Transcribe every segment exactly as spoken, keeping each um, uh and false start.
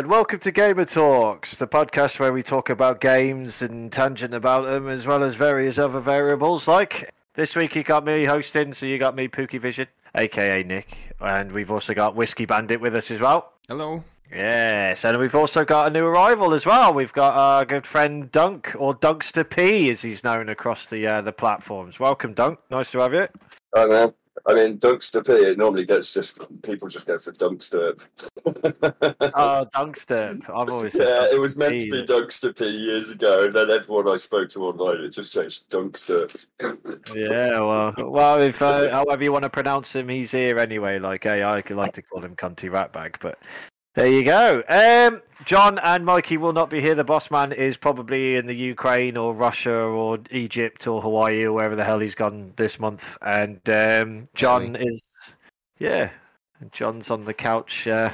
and welcome to Gamer Talks, the podcast where we talk about games and tangent about them, as well as various other variables. Like this week, you got me hosting, so you got me, Pookie Vision, aka Nick, and we've also got Whiskey Bandit with us as well. Hello. Yes, and we've also got a new arrival as well. We've got our good friend Dunk, or Dunkster P, as he's known across the uh, the platforms. Welcome, Dunk. Nice to have you. Hi, man. I mean, Dunkster P, it normally gets just, people just go for Dunkster. Oh, Dunkster. I've always said Yeah, Dunkster it was meant P. to be Dunkster P years ago, and then everyone I spoke to online, it just changed to Dunkster. Yeah, well, well, if uh, however you want to pronounce him, he's here anyway. Like, hey, I like to call him Cunty Ratbag, but there you go. Um, John and Mikey will not be here. The boss man is probably in the Ukraine or Russia or Egypt or Hawaii or wherever the hell he's gone this month. And um, John really? is, yeah, John's on the couch uh,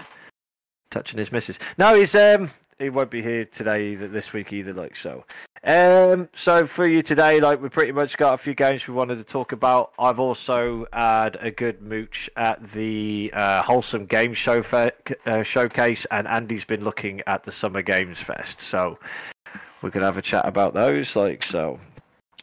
touching his missus. No, he's um, he won't be here today either, this week either. Like so. Um, so for you today, like we pretty much got a few games we wanted to talk about. I've also had a good mooch at the uh, Wholesome Games Show fe- uh, showcase, and Andy's been looking at the Summer Games Fest. So we're gonna have a chat about those, like so.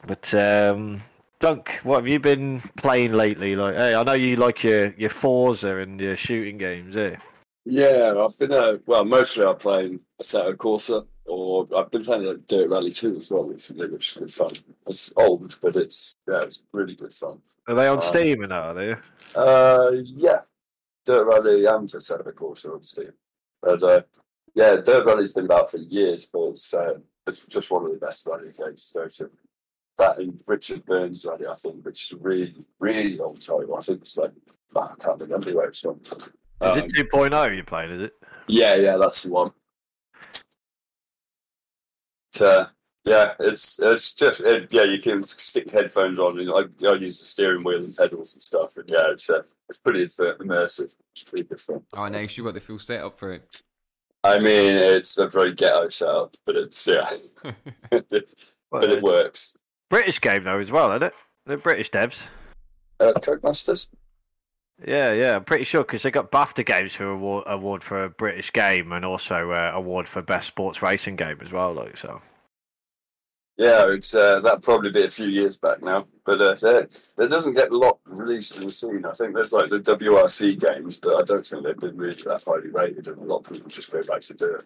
But um, Dunk, what have you been playing lately? Like, hey, I know you like your your Forza and your shooting games, eh? Yeah, I've been uh, well, mostly I'm playing Assetto Corsa. Or I've been playing like Dirt Rally two as well recently, which is good fun. It's old, but it's yeah, it's really good fun. Are they on um, Steam now? Are they? Uh, yeah, Dirt Rally and Assetto Corsa on Steam. But uh, yeah, Dirt Rally's been about for years, but it's uh, it's just one of the best rally games to go to. That and Richard Burns Rally, I think, which is really really old title. I think it's like oh, I can't remember where it's from. Um, is it two point oh you're playing? Is it? Yeah, yeah, that's the one. Uh, yeah, it's it's just it, yeah. You can stick headphones on, and I, I use the steering wheel and pedals and stuff. And yeah, it's uh, it's pretty immersive. It's pretty good fun. Oh, and nice. You got the full setup for it. I mean, it's a very ghetto setup, but it's yeah, it's, well, but it works. British game though as well, isn't it? The British devs. Uh, Codemasters. Yeah, yeah, I'm pretty sure because they got BAFTA Games for award, award for a British game and also uh, award for best sports racing game as well. Like so. Yeah, it's uh, that probably be a few years back now, but uh, there, there doesn't get a lot released in the scene. I think there's like the W R C games, but I don't think they've been really that highly rated, and a lot of people just go back to do it.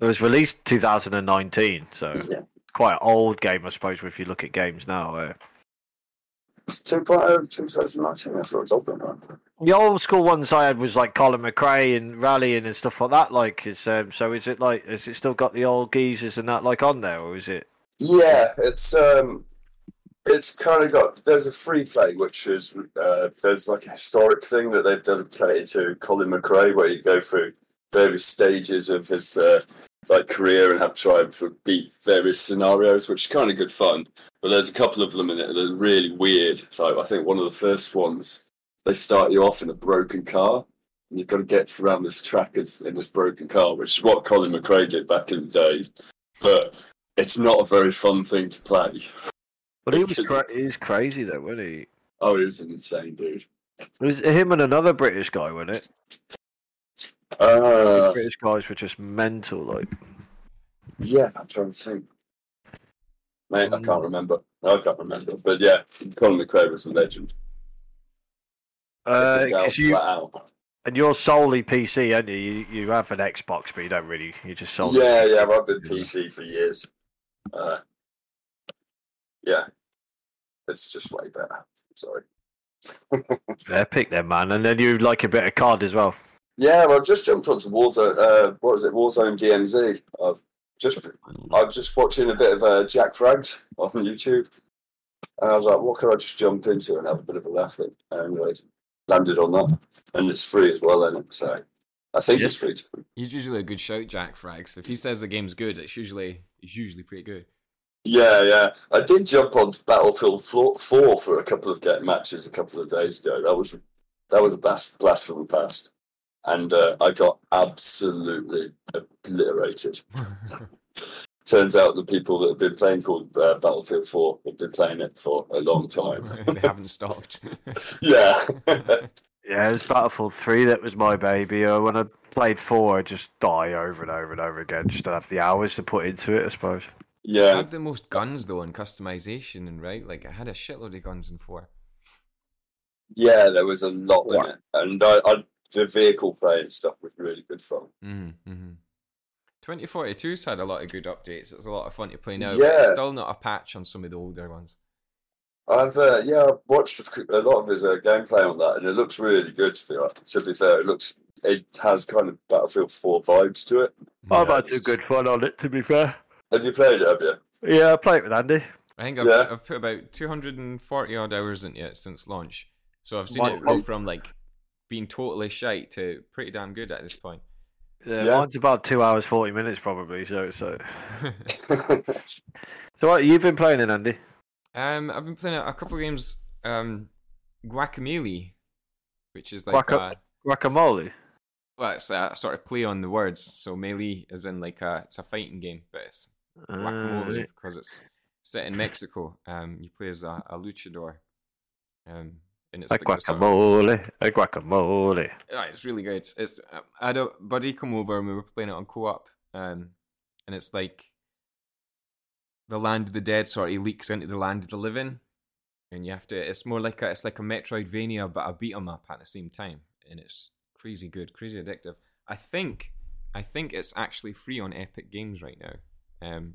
It was released two thousand nineteen, so yeah. Quite an old game, I suppose, if you look at games now. Uh... It's two point oh, two thousand nineteen, I thought it was open, right? The old school ones I had was like Colin McRae and rallying and stuff like that. Like, is um, so is it like, has it still got the old geezers and that like on there, or is it? Yeah, it's um, it's kind of got. There's a free play, which is uh, there's like a historic thing that they've dedicated to Colin McRae, where you go through various stages of his uh, like career and have tried to beat various scenarios, which is kind of good fun. But there's a couple of them in it that are really weird. Like I think one of the first ones, they start you off in a broken car, and you've got to get around this track in this broken car, which is what Colin McRae did back in the day. But it's not a very fun thing to play. But he was cra- he's crazy though, wasn't he? Oh, he was an insane dude. It was him and another British guy, wasn't it? Uh, the British guys were just mental, like. Yeah, I'm trying to think. Mate, I can't remember. I can't remember. But yeah, Colin McRae was a legend. Uh, you, and you're solely P C, aren't you? you? You have an Xbox, but you don't really. You just solely. Yeah, yeah, I've been P C for years. Uh, yeah, it's just way better. Sorry. Epic, then, man. And then you like a bit of C O D as well. Yeah, well, I've just jumped onto Warzone. Uh, what is it? Warzone D M Z. I've Just, I was just watching a bit of uh, Jack Frags on YouTube, and I was like, what can I just jump into and have a bit of a laugh at? And I landed on that, and it's free as well, and it? So I think yeah. It's free too. He's usually a good shout, Jack Frags. If he says the game's good, it's usually it's usually pretty good. Yeah, yeah. I did jump onto Battlefield four for a couple of game matches a couple of days ago. That was that was a blast, blast from the past. And uh, I got absolutely obliterated. Turns out the people that have been playing called uh, Battlefield four have been playing it for a long time. They haven't stopped. Yeah. Yeah, it was Battlefield three that was my baby. Uh, when I played four, I just die over and over and over again. Just don't have the hours to put into it, I suppose. Yeah. I have the most guns, though, in customization, and right? Like, I had a shitload of guns in four. Yeah, there was a lot in it. And I, I, the vehicle play and stuff was really good fun. Mm-hmm. Mm-hmm. twenty forty-two's had a lot of good updates. It's a lot of fun to play now, yeah. But it's still not a patch on some of the older ones. I've uh, yeah, I've watched a lot of his uh, gameplay on that, and it looks really good. To be like, to be fair, it looks it has kind of Battlefield four vibes to it. Yeah. I've had some good fun on it. To be fair, have you played it? Have you? Yeah, I played it with Andy. I think I've, yeah. I've put about two hundred forty odd hours into it since launch. So I've seen Might it go be. from like being totally shite to pretty damn good at this point. Yeah, yeah. Mine's about two hours forty minutes probably. So so. So what you've been playing, then, Andy? Um, I've been playing a couple of games. Um, Guacamelee, which is like Guaca- a, guacamole. Well, it's a sort of play on the words. So melee is in like a it's a fighting game, but it's guacamole uh, because it's set in Mexico. Um, you play as a, a luchador. Um, and it's a like guacamole, a guacamole. Yeah, it's really good. It's uh, I had a buddy come over and we were playing it on co-op. Um, and it's like. The land of the dead sort of leaks into the land of the living, and you have to. It's more like a, it's like a Metroidvania, but a beat 'em up at the same time, and it's crazy good, crazy addictive. I think, I think it's actually free on Epic Games right now. Um,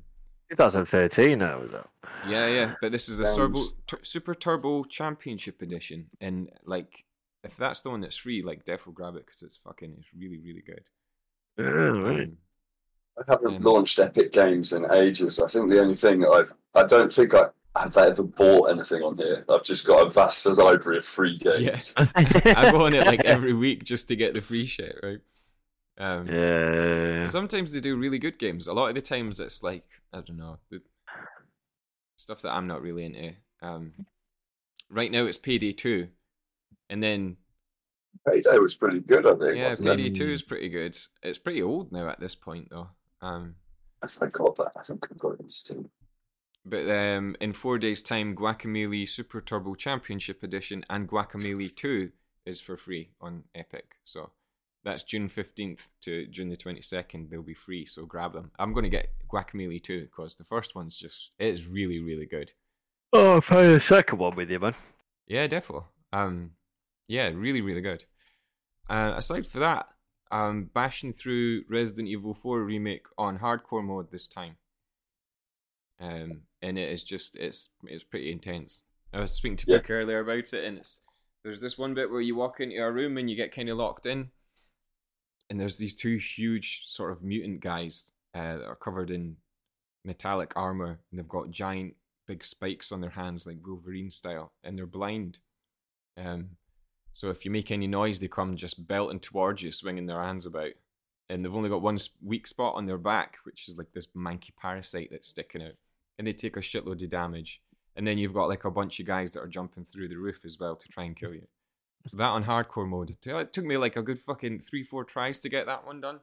twenty thirteen now, is it? Yeah, yeah. But this is the Turbo, Tur- Super Turbo Championship Edition, and like, if that's the one that's free, like, definitely grab it because it's fucking, it's really, really good. Yeah, right. um, I haven't um, launched Epic Games in ages. I think the only thing I've... I don't think I have ever bought anything on here. I've just got a vast library of free games. Yes. I go on it like every week just to get the free shit, right? Um, yeah. Sometimes they do really good games. A lot of the times it's like, I don't know, stuff that I'm not really into. Um, right now it's Payday two. And then... Payday was pretty good, I think. Yeah, Payday two is pretty good. It's pretty old now at this point, though. Um, I forgot that. I think I've got it in Steam. But um, in four days' time, Guacamelee Super Turbo Championship Edition and Guacamelee two is for free on Epic. So that's June fifteenth to June the twenty-second. They'll be free, so grab them. I'm going to get Guacamelee two because the first one's just, it is really, really good. Oh, I'll play the second one with you, man. Yeah, definitely. Um, yeah, really, really good. Uh, aside from that, Um, bashing through Resident Evil four remake on hardcore mode this time, um, and it is just it's it's pretty intense. I was speaking to yeah. Brooke earlier about it, and it's there's this one bit where you walk into a room and you get kind of locked in, and there's these two huge sort of mutant guys uh, that are covered in metallic armor, and they've got giant big spikes on their hands like Wolverine style, and they're blind. Um, So if you make any noise, they come just belting towards you, swinging their hands about. And they've only got one weak spot on their back, which is like this manky parasite that's sticking out. And they take a shitload of damage. And then you've got like a bunch of guys that are jumping through the roof as well to try and kill you. So that on hardcore mode, it took me like a good fucking three, four tries to get that one done.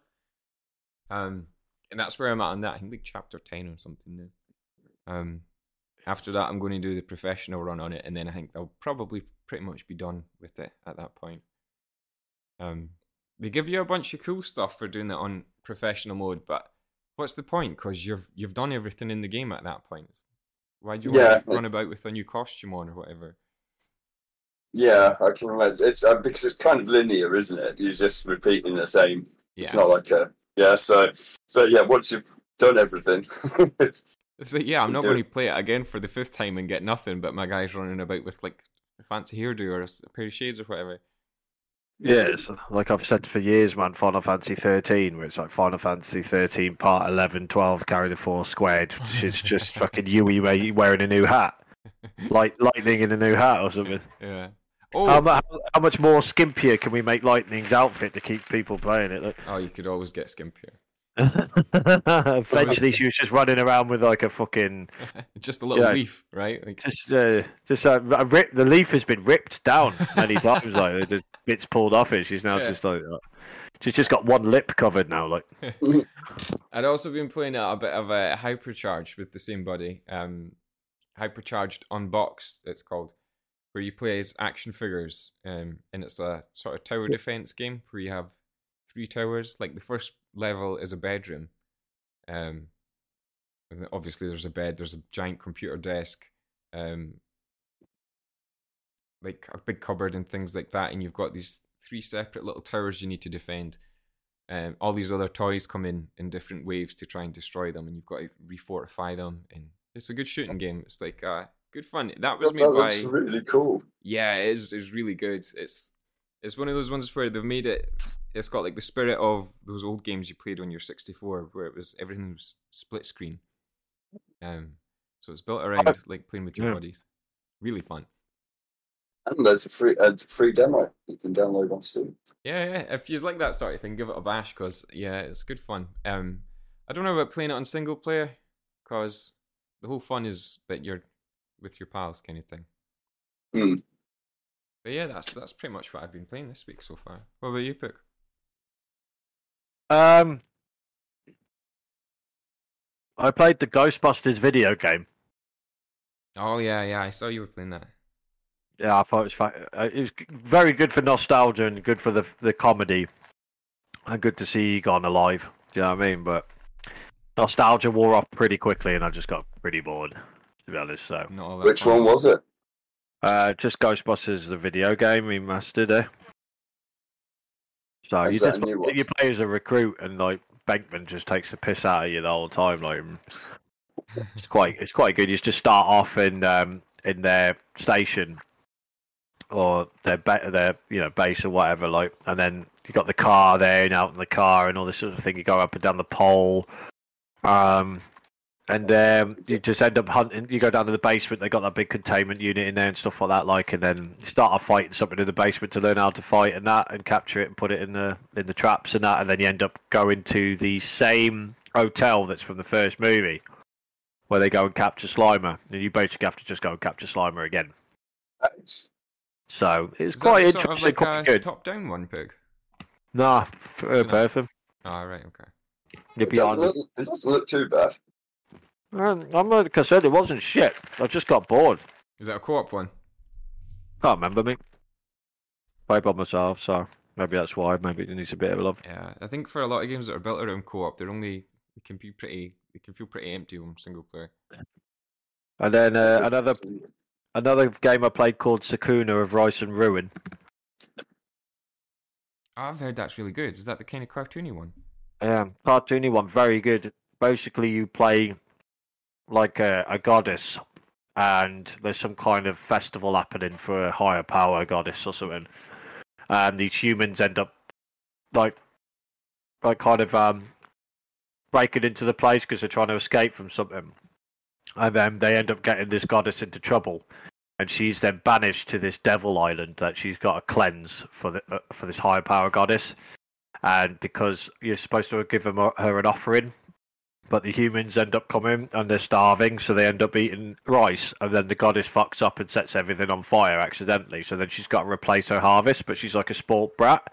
Um, and that's where I'm at on that. I think like chapter ten or something now. Um, after that, I'm going to do the professional run on it. And then I think I'll probably... pretty much be done with it at that point. Um, they give you a bunch of cool stuff for doing it on professional mode, but what's the point? Because you've you've done everything in the game at that point. Why do you yeah, want to run about with a new costume on or whatever? Yeah, I can imagine. It's uh, because it's kind of linear, isn't it? You're just repeating the same. Yeah. It's not like a yeah. So so yeah, once you've done everything. It's like, yeah, I'm not going to play it again for the fifth time and get nothing. But my guy's running about with like. A fancy hairdo or a pair of shades or whatever. Yeah, it's like I've said for years, man, Final Fantasy thirteen, where it's like Final Fantasy thirteen part eleven, twelve, carry the four squared, which is just fucking Yui wearing a new hat. Like Lightning in a new hat or something. Yeah. Oh. How, how, how much more skimpier can we make Lightning's outfit to keep people playing it? Like, oh, you could always get skimpier. Eventually she was just running around with like a fucking just a little yeah, leaf, right? Like... just uh, just uh, a rip. The leaf has been ripped down many times, like the bits pulled off it. She's now yeah. just like uh, she's just got one lip covered now, like. I'd also been playing a bit of a hypercharge with the same buddy, um, hypercharged unboxed. It's called, where you play as action figures, um, and it's a sort of tower defense game where you have three towers. Like the first level is a bedroom. Um, and obviously there's a bed, there's a giant computer desk, um, like a big cupboard and things like that. And you've got these three separate little towers you need to defend. Um, all these other toys come in in different waves to try and destroy them, and you've got to refortify them. And it's a good shooting game. It's like uh, good fun. That was that, made that by. That looks really cool. Yeah, it is. It's really good. It's it's one of those ones where they've made it. It's got like the spirit of those old games you played on your sixty-four, where it was everything was split screen. Um, so it's built around oh. like playing with your yeah. buddies. Really fun. And there's a free a free demo you can download on Steam. Yeah, yeah. If you like that sort of thing, give it a bash, because, yeah, it's good fun. Um, I don't know about playing it on single player, because the whole fun is that you're with your pals kind of thing. Mm. But yeah, that's that's pretty much what I've been playing this week so far. What about you, Pook? Um, I played the Ghostbusters video game. Oh, yeah, yeah. I saw you were playing that. Yeah, I thought it was fun. It was very good for nostalgia and good for the the comedy, and good to see Egon alive. Do you know what I mean? But nostalgia wore off pretty quickly, and I just got pretty bored, to be honest. So, which fun. one was it? Uh, just Ghostbusters, the video game remastered. Eh? So you, just, you play as a recruit, and like Bankman just takes the piss out of you the whole time. Like, it's quite it's quite good. You just start off in um, in their station. Or their ba- their you know base or whatever, like, and then you got the car there and out in the car and all this sort of thing. You go up and down the pole, um, and um, you just end up hunting. You go down to the basement. They got that big containment unit in there and stuff like that, like, and then you start off fighting something in the basement to learn how to fight and that, and capture it and put it in the in the traps and that, and then you end up going to the same hotel that's from the first movie, where they go and capture Slimer, and you basically have to just go and capture Slimer again. Nice. So it's quite interesting. Sort of like quite a good. Top-down one, Pig. Nah, for both of them. Oh, right, okay. It doesn't, look, it doesn't look too bad. I'm not concerned. It wasn't shit. I just got bored. Is that a co-op one? Can't remember me. Played by myself, so maybe that's why. Maybe it needs a bit of love. Yeah, I think for a lot of games that are built around co-op, they're only they can be pretty. They can feel pretty empty when single player. And then uh, another. Another game I played called Sakuna of Rice and Ruin. I've heard that's really good. Is that the kind of cartoony one? Yeah, cartoony one, very good. Basically, you play like a, a goddess, and there's some kind of festival happening for a higher power goddess or something. And these humans end up like, like kind of um, breaking into the place because they're trying to escape from something. And then they end up getting this goddess into trouble, and she's then banished to this devil island that she's got to cleanse for the uh, for this higher power goddess. And because you're supposed to give them, her an offering, but the humans end up coming and they're starving, so they end up eating rice. And then the goddess fucks up and sets everything on fire accidentally. So then she's got to replace her harvest, but she's like a sport brat.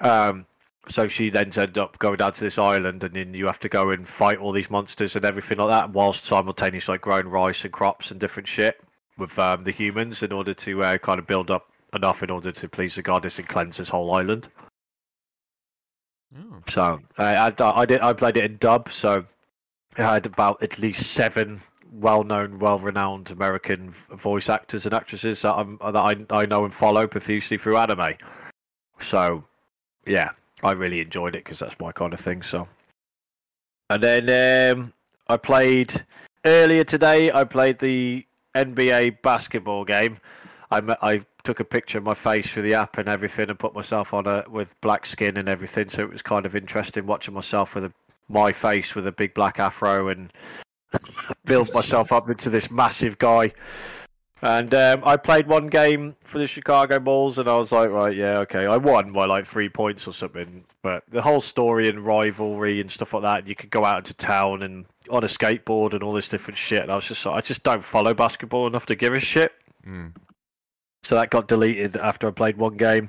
Um. So she then ends up going down to this island, and then you have to go and fight all these monsters and everything like that, whilst simultaneously like growing rice and crops and different shit with um, the humans in order to uh, kind of build up enough in order to please the goddess and cleanse this whole island. Oh. So uh, I, I did. I played it in dub, so I had about at least seven well-known, well-renowned American voice actors and actresses that, I'm, that I, I know and follow profusely through anime. So, yeah. I really enjoyed it because that's my kind of thing. So, and then um, I played earlier today. I played the N B A basketball game. I, I took a picture of my face through the app and everything, and put myself on a with black skin and everything. So it was kind of interesting watching myself with a, my face with a big black afro and build myself up into this massive guy. And um, I played one game for the Chicago Bulls, and I was like, right, yeah, okay. I won by like three points or something. But the whole story and rivalry and stuff like that, you could go out into town and on a skateboard and all this different shit. And I was just like, I just don't follow basketball enough to give a shit. Mm. So that got deleted after I played one game.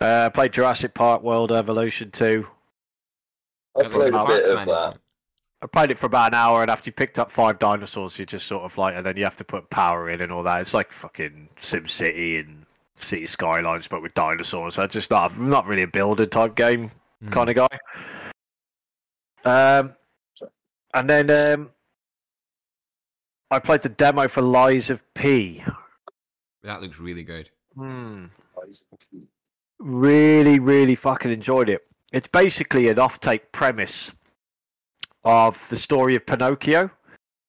Uh, I played Jurassic Park World Evolution two. I played a bit of that. I played it for about an hour, and after you picked up five dinosaurs, you just sort of like, and then you have to put power in and all that. It's like fucking SimCity and City Skylines, but with dinosaurs. So it's just not, not really a builder type game. mm. kind of guy. Um, and then um, I played the demo for Lies of P. That looks really good. Mm. Really, really fucking enjoyed it. It's basically an off-take premise of the story of Pinocchio,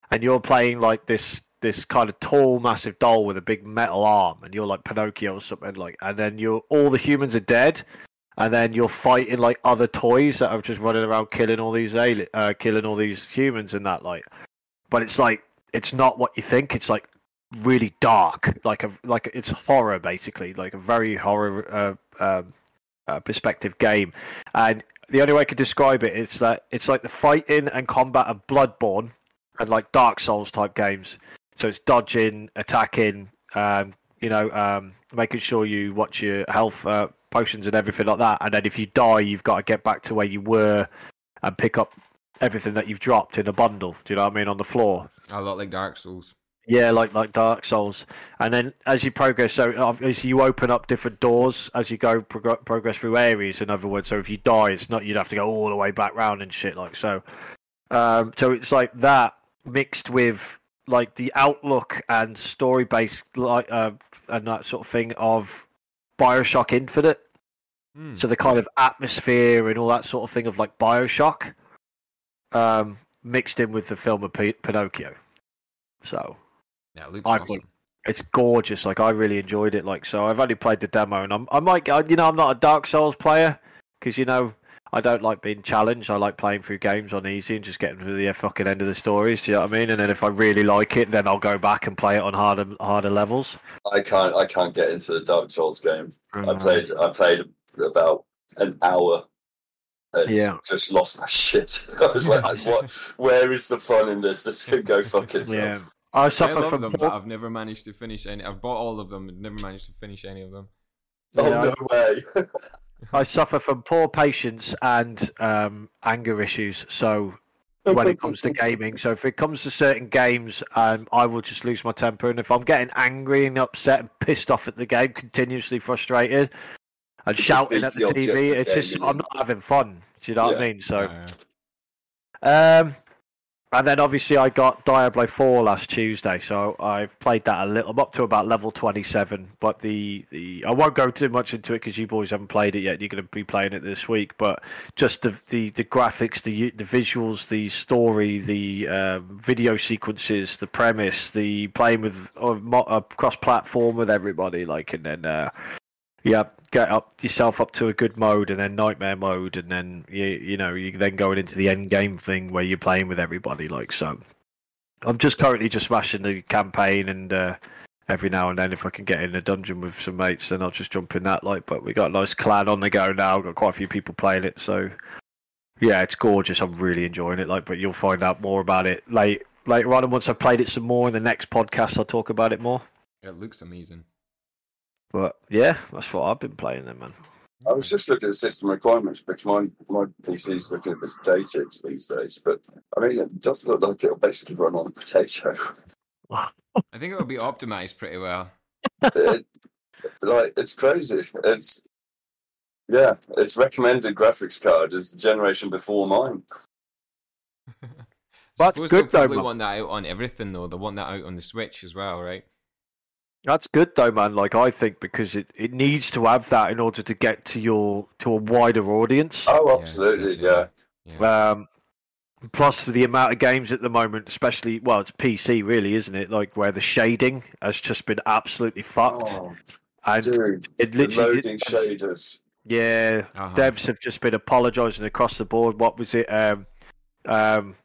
and you're playing like this this kind of tall, massive doll with a big metal arm, and you're like Pinocchio or something like. And then you're all the humans are dead, and then you're fighting like other toys that are just running around killing all these ali- uh, killing all these humans and that like. But it's like it's not what you think. It's like really dark, like a like it's horror basically, like a very horror uh, um, uh, perspective game, and. The only way I could describe it is that it's like the fighting and combat of Bloodborne and like Dark Souls type games. So it's dodging, attacking, um, you know, um, making sure you watch your health uh, potions and everything like that. And then if you die, you've got to get back to where you were and pick up everything that you've dropped in a bundle. Do you know what I mean? On the floor. A lot like Dark Souls. Yeah, like like Dark Souls. And then as you progress, so obviously you open up different doors as you go prog- progress through areas, in other words. So if you die, it's not you'd have to go all the way back round and shit like so. Um, so it's like that mixed with like the outlook and story-based like uh, and that sort of thing of Bioshock Infinite. Mm. So the kind of atmosphere and all that sort of thing of like Bioshock um, mixed in with the film of P- Pinocchio. So... Yeah, it looks I awesome. Think it's gorgeous. Like I really enjoyed it. Like so, I've only played the demo, and I'm I might I, you know I'm not a Dark Souls player because you know I don't like being challenged. I like playing through games on easy and just getting to the fucking end of the stories. Do you know what I mean? And then if I really like it, then I'll go back and play it on harder harder levels. I can't I can't get into the Dark Souls game. Mm-hmm. I played I played about an hour. And yeah. Just lost my shit. I was like, what? Where is the fun in this? This could go fuck itself. Yeah. I suffer I love from them, but I've never managed to finish any. I've bought all of them and never managed to finish any of them. Oh, yeah, no I, way. I suffer from poor patience and um, anger issues. So when it comes to gaming, so if it comes to certain games, um, I will just lose my temper. And if I'm getting angry and upset and pissed off at the game, continuously frustrated and shouting at the T V, it's the just game, I'm not having fun. Do you know yeah. what I mean? So, oh, yeah. um. And then obviously I got Diablo four last Tuesday, so I've played that a little. I'm up to about level twenty-seven, but the, the I won't go too much into it because you boys haven't played it yet. You're going to be playing it this week, but just the the, the graphics, the the visuals, the story, the uh, video sequences, the premise, the playing with uh, uh, cross-platform with everybody, like, and then uh, yeah, get up yourself up to a good mode, and then nightmare mode, and then you you know you then going into the end game thing where you're playing with everybody like so. I'm just currently just smashing the campaign, and uh, every now and then if I can get in a dungeon with some mates, then I'll just jump in that like. But we got a nice clan on the go now. Got quite a few people playing it, so yeah, it's gorgeous. I'm really enjoying it. Like, but you'll find out more about it late later on. And once I've played it some more in the next podcast, I'll talk about it more. It looks amazing. But yeah, that's what I've been playing then, man. I was just looking at system requirements because my, my P C's looking a bit dated these days. But I mean, it does look like it'll basically run on a potato. I think it'll be optimized pretty well. It, like, it's crazy. It's yeah, its recommended graphics card is the generation before mine. That's good though. They probably want that out on everything though. They want that out on the Switch as well, right? That's good though, man. Like I think because it, it needs to have that in order to get to your to a wider audience. Oh, absolutely, yeah. yeah. Um, plus the amount of games at the moment, especially well, it's P C really, isn't it? Like where the shading has just been absolutely fucked. Oh, and dude, it literally loading shaders. Yeah, uh-huh. Devs have just been apologising across the board. What was it? Um, um,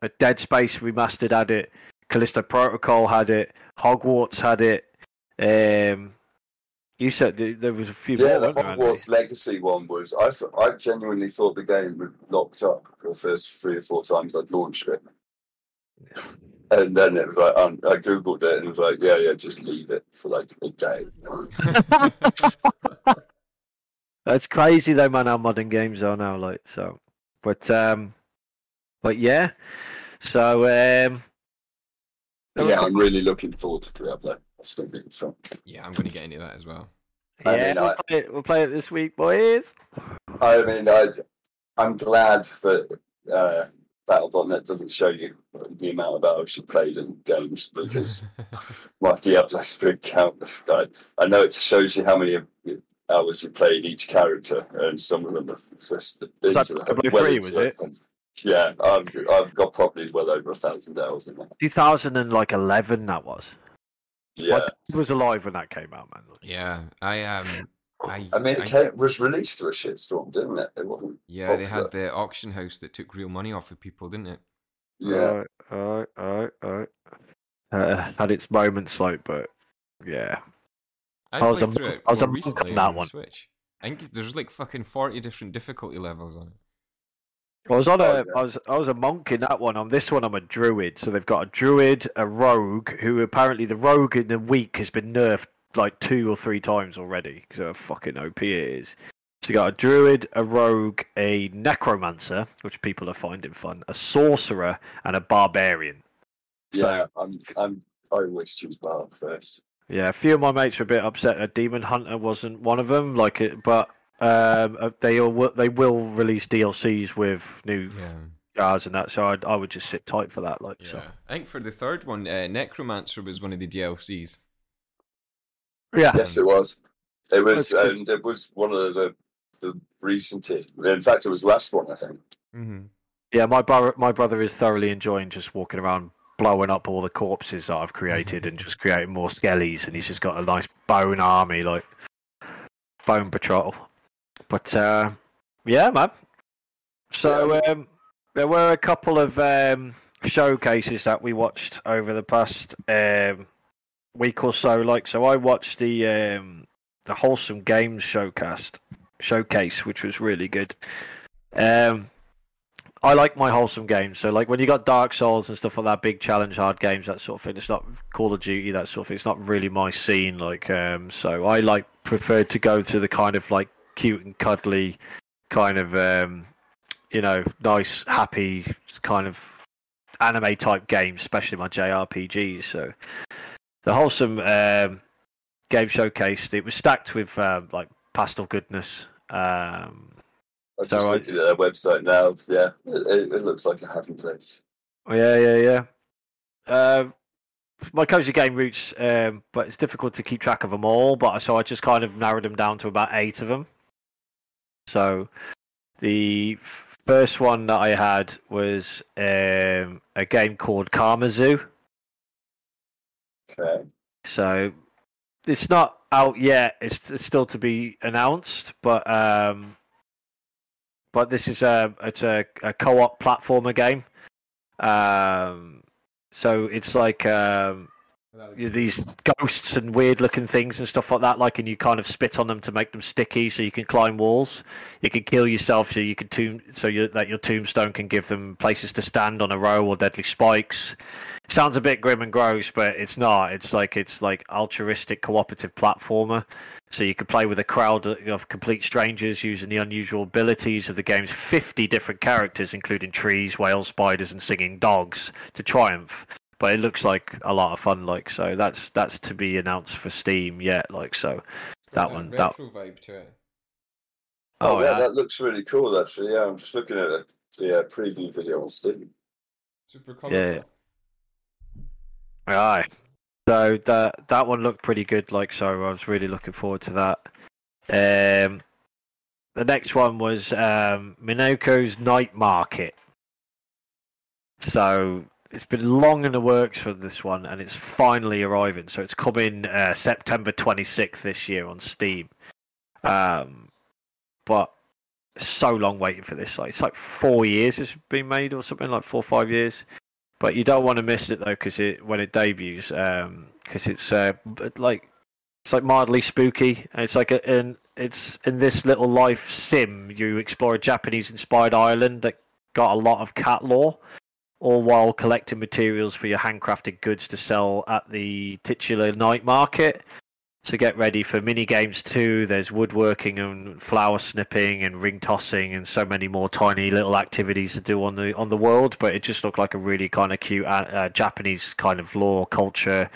a Dead Space remastered had it. Callisto Protocol had it. Hogwarts had it. Um, you said there was a few. Yeah, more, the Hogwarts Legacy one was. I th- I genuinely thought the game was locked up the first three or four times I'd launched it, and then it was like um, I googled it and it was like, yeah, yeah, just leave it for like a day. That's crazy though, man. How modern games are now, like so. But um, but yeah, so um. Yeah, I'm really looking forward to Diablo. That's going to be fun. Yeah, I'm going to get into that as well. I yeah, mean, I... we'll, play it, we'll play it this week, boys. I mean, I, I'm glad that uh, Battle dot net doesn't show you the amount of hours you played in games, because my Diablo three count, I, I know it shows you how many hours you played each character, and some of them are just into the well three, was it? And, yeah, I've, I've got probably well over a thousand hours in that. two thousand eleven, that was. Yeah. Like, I was alive when that came out, man. Yeah, I um, I, I mean, it I, came, was released to a shitstorm, didn't it? It wasn't. Yeah, popular. They had the auction house that took real money off of people, didn't it? Yeah. All right, all right, all right. Uh, had its moments, like, but yeah. I, I was a, it I was a monk on that on one. Switch. I think there's like fucking forty different difficulty levels on it. I was on a, oh, yeah. I was, I was a monk in that one. On this one, I'm a druid. So they've got a druid, a rogue, who apparently the rogue in the week has been nerfed like two or three times already because of how fucking O P it is. So you got a druid, a rogue, a necromancer, which people are finding fun, a sorcerer, and a barbarian. So, yeah, I'm, I'm, I always choose barb first. Yeah, a few of my mates were a bit upset. A demon hunter wasn't one of them, like it, but. Um, they all they will release D L Cs with new yeah. jars and that, so I I would just sit tight for that. Like, yeah. so. I think for the third one, uh, Necromancer was one of the D L Cs. Yeah, yes, it was. It was, and it was one of the the recent. In fact, it was the last one, I think. Mm-hmm. Yeah, my brother my brother is thoroughly enjoying just walking around, blowing up all the corpses that I've created, mm-hmm. and just creating more skellies, and he's just got a nice bone army, like bone patrol. But, uh, yeah, man. So, um, there were a couple of um, showcases that we watched over the past um, week or so. Like, so I watched the um, the Wholesome Games showcast, showcase, which was really good. Um, I like my Wholesome Games. So, like, when you got Dark Souls and stuff like that, big challenge, hard games, that sort of thing, it's not Call of Duty, that sort of thing. It's not really my scene. Like, um, so I, like, preferred to go to the kind of, like, cute and cuddly kind of um you know nice happy kind of anime type games, especially my J R P Gs. So the Wholesome um game showcased, it was stacked with um, like pastel goodness. um I'm just so looking I, at their website now. Yeah, it, it looks like a happy place. yeah yeah yeah um uh, My cozy game routes, um, but it's difficult to keep track of them all. But so I just kind of narrowed them down to about eight of them. So the first one that I had was um, a game called Karmazoo. Okay. So it's not out yet. It's, it's still to be announced, but um, but this is a it's a, a co-op platformer game. Um. So it's like um, these ghosts and weird-looking things and stuff like that. Like, and you kind of spit on them to make them sticky, so you can climb walls. You can kill yourself, so you can tomb, so you, that your tombstone can give them places to stand on a row or deadly spikes. It sounds a bit grim and gross, but it's not. It's like it's like altruistic cooperative platformer. So you can play with a crowd of complete strangers using the unusual abilities of the game's fifty different characters, including trees, whales, spiders, and singing dogs, to triumph. But it looks like a lot of fun. Like, so that's that's to be announced for Steam yet. Like, so that one, that vibe to it. Oh, oh yeah, yeah, that looks really cool. Actually, yeah, I'm just looking at it, the uh, preview video on Steam. Super cool. Yeah. Aye. So that that one looked pretty good, like, so I was really looking forward to that. Um, the next one was um, Minoko's Night Market. So it's been long in the works for this one, and it's finally arriving. So it's coming uh, September twenty-sixth this year on Steam. Um, but so long waiting for this. Like, it's like four years it's been made or something, like four or five years. But you don't want to miss it though, because it when it debuts, because um, it's uh, like it's like mildly spooky. And it's like a, an it's in this little life sim, you explore a Japanese-inspired island that got a lot of cat lore, all while collecting materials for your handcrafted goods to sell at the titular night market. So get ready for mini games too. There's woodworking and flower snipping and ring tossing and so many more tiny little activities to do on the on the world. But it just looked like a really kind of cute uh, Japanese kind of lore, culture,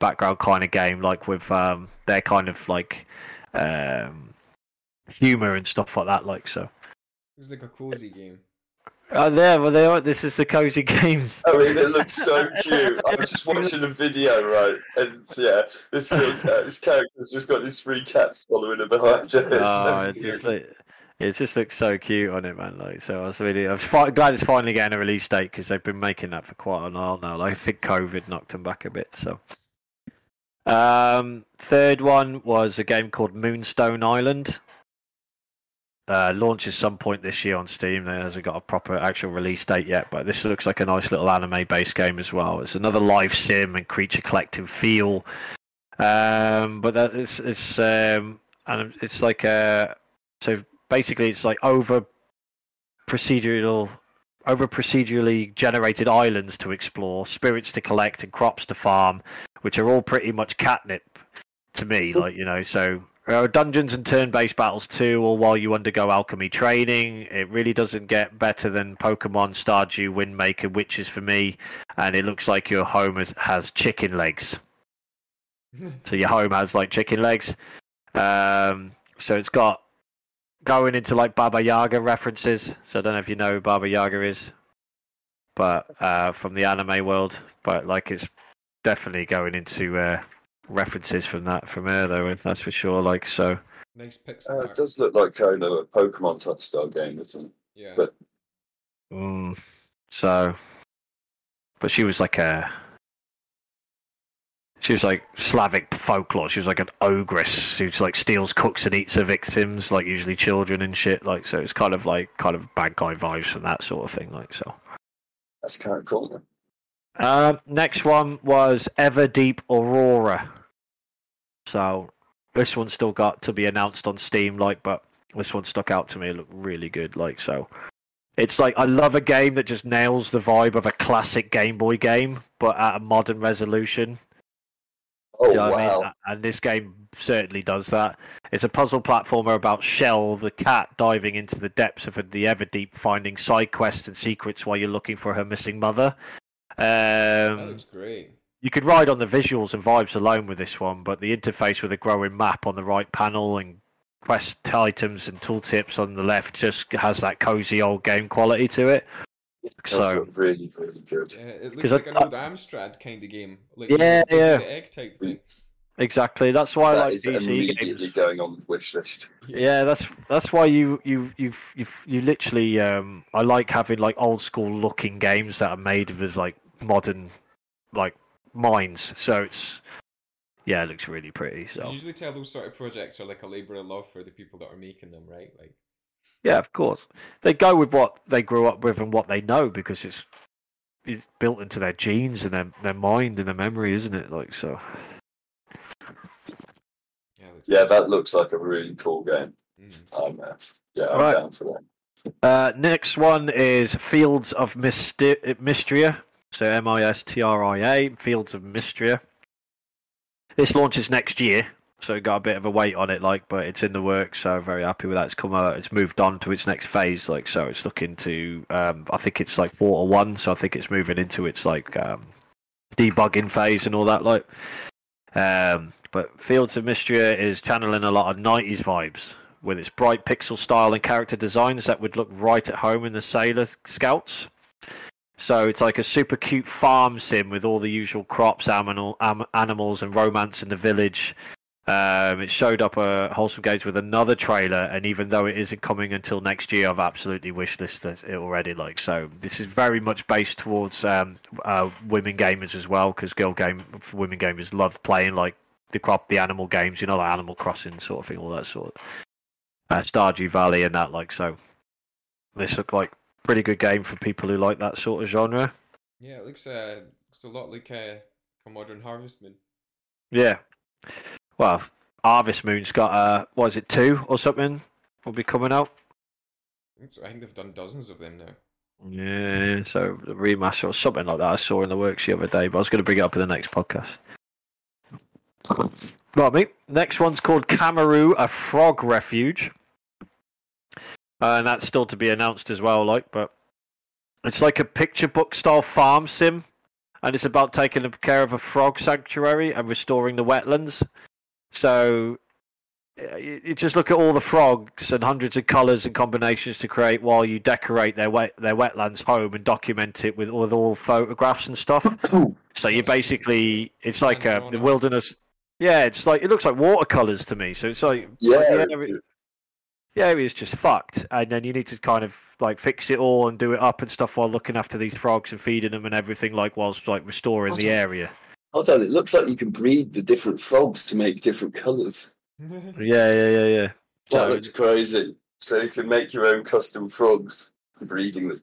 background kind of game, like with um, their kind of like um, humor and stuff like that. Like so, it was like a cozy game. Oh, there, well, they are. This is the cozy games. I mean, it looks so cute. I was just watching the video, right? And yeah, this kid, uh, this character's just got these three cats following him behind her. Oh, so it just like, it just looks so cute on it, man. Like, so I was really, I'm fi- glad it's finally getting a release date because they've been making that for quite a while now. Like, I think COVID knocked them back a bit. So, um, third one was a game called Moonstone Island. Uh, launches some point this year on Steam. It hasn't got a proper actual release date yet, but this looks like a nice little anime-based game as well. It's another live sim and creature collecting feel, um, but that it's it's um, and it's like a so basically it's like over procedural over procedurally generated islands to explore, spirits to collect, and crops to farm, which are all pretty much catnip to me. Like you know so. Uh, dungeons and turn-based battles too, all while you undergo alchemy training. It really doesn't get better than Pokemon, Stardew, Windmaker, Witches for me. And it looks like your home is, has chicken legs. So your home has like chicken legs. Um, so it's got going into like Baba Yaga references. So I don't know if you know who Baba Yaga is, but uh, from the anime world. But like it's definitely going into. Uh, references from that from her though, that's for sure. Like so nice pixel uh, it does look like kind of a Pokemon type style game, isn't it? Yeah. But mm, so but she was like a she was like Slavic folklore. She was like an ogress who like steals, cooks and eats her victims, like usually children and shit. Like so it's kind of like kind of bad guy vibes from that sort of thing, like so. That's kind of cool, man. Um, next one was Everdeep Aurora. So this one's still got to be announced on Steam, like, but this one stuck out to me. It looked really good, like, so. It's like I love a game that just nails the vibe of a classic Game Boy game, but at a modern resolution. Oh, you know wow! What I mean? And this game certainly does that. It's a puzzle platformer about Shell, the cat, diving into the depths of the Everdeep, finding side quests and secrets while you're looking for her missing mother. Um, that looks great. You could ride on the visuals and vibes alone with this one, but the interface with a growing map on the right panel and quest items and tooltips on the left just has that cozy old game quality to it. It does so, look really, really good. Yeah, it looks like I, an old Amstrad kind of game. Like yeah, the, yeah. The egg type thing. Exactly. That's why that I like is P C immediately games. Going on the wish list. Yeah, that's that's why you you you you, you literally um, I like having like old school looking games that are made with like modern like minds, so it's yeah it looks really pretty. So you usually tell those sort of projects are like a labor of love for the people that are making them, right? Like yeah, of course they go with what they grew up with and what they know because it's it's built into their genes and their, their mind and their memory, isn't it? Like so yeah, yeah that looks like a really cool game. mm. um, uh, yeah I'm right. down for that. Uh, next one is Fields of Myster- Mystria. So M I S T R I A, Fields of Mystria. This launches next year, so got a bit of a wait on it, like, but it's in the works, so very happy with that. It's come out, it's moved on to its next phase, like, so it's looking to, um, I think it's like quarter one, so I think it's moving into its, like, um, debugging phase and all that, like. Um, but Fields of Mystria is channeling a lot of nineties vibes, with its bright pixel style and character designs that would look right at home in the Sailor Scouts. So it's like a super cute farm sim with all the usual crops, animal, am, animals, and romance in the village. Um, it showed up at uh, Wholesome Games with another trailer, and even though it isn't coming until next year, I've absolutely wishlisted it already. Like so, this is very much based towards um, uh, women gamers as well, because girl game women gamers love playing like the crop, the animal games, you know, like Animal Crossing sort of thing, all that sort of uh, Stardew Valley and that. Like so, this looked like. Pretty good game for people who like that sort of genre. Yeah, it looks, uh, looks a lot like uh, a modern Harvest Moon. Yeah. Well, Harvest Moon's got, uh, what is it, two or something will be coming out? I think they've done dozens of them now. Yeah, so a remaster or something like that I saw in the works the other day, but I was going to bring it up in the next podcast. Right, mate. Next one's called Cameru, a Frog Refuge. Uh, and that's still to be announced as well, like, but it's like a picture book style farm sim, and it's about taking care of a frog sanctuary and restoring the wetlands. So you just look at all the frogs and hundreds of colours and combinations to create while you decorate their wet, their wetlands home and document it with all, with all photographs and stuff. So you basically, it's like a, the wilderness. Yeah, it's like, it looks like watercolours to me. So it's like, yeah, yeah, it's just fucked. And then you need to kind of like fix it all and do it up and stuff while looking after these frogs and feeding them and everything, like whilst like restoring the area. Hold on, it looks like you can breed the different frogs to make different colours. Yeah, yeah, yeah, yeah. That looks crazy. So you can make your own custom frogs and breeding them.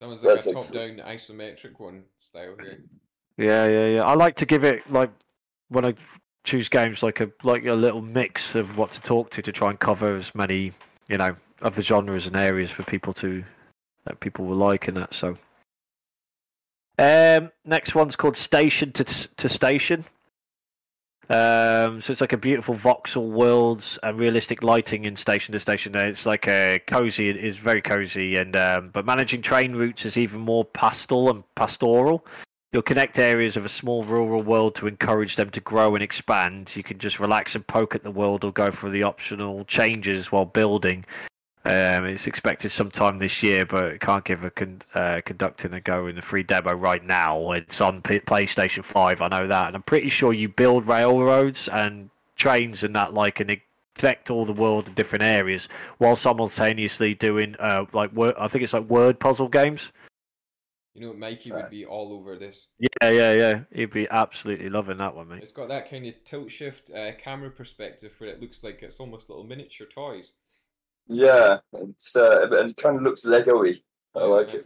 That was like a top-down isometric one style game. Yeah, yeah, yeah. I like to give it, like, when I choose games, like a like a little mix of what to talk to to try and cover as many, you know, of the genres and areas for people to, that people will like and that, so. Um, next one's called Station to to Station. Um, so it's like a beautiful voxel worlds and realistic lighting in Station to Station. It's like a cozy, it is very cozy, and um, but managing train routes is even more pastel and pastoral. You'll connect areas of a small rural world to encourage them to grow and expand. You can just relax and poke at the world or go for the optional changes while building. Um, it's expected sometime this year, but it can't give a con- uh, conducting a go in the free demo right now. It's on P- PlayStation five, I know that, and I'm pretty sure you build railroads and trains and that, like, and it connect all the world in different areas while simultaneously doing uh, like wor- I think it's like word puzzle games. You know, Mikey would be all over this. Yeah, yeah, yeah. He'd be absolutely loving that one, mate. It's got that kind of tilt shift uh, camera perspective where it looks like it's almost little miniature toys. Yeah, it's uh, it kind of looks Lego-y. I yeah, like yeah. it.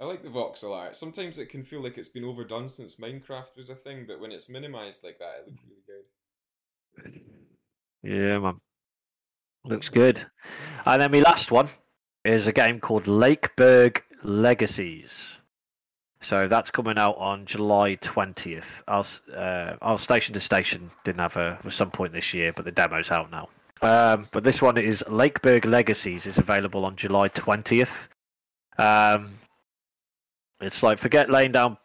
I like the voxel art. Sometimes it can feel like it's been overdone since Minecraft was a thing, but when it's minimised like that, it looks really good. Yeah, man. Looks good. And then my last one is a game called Lakeburg Legacies. So that's coming out on July twentieth. Our, uh, our Station to Station didn't have a... was some point this year, but the demo's out now. Um, but this one is Lakeburg Legacies. It's available on July twentieth. Um, it's like, forget laying down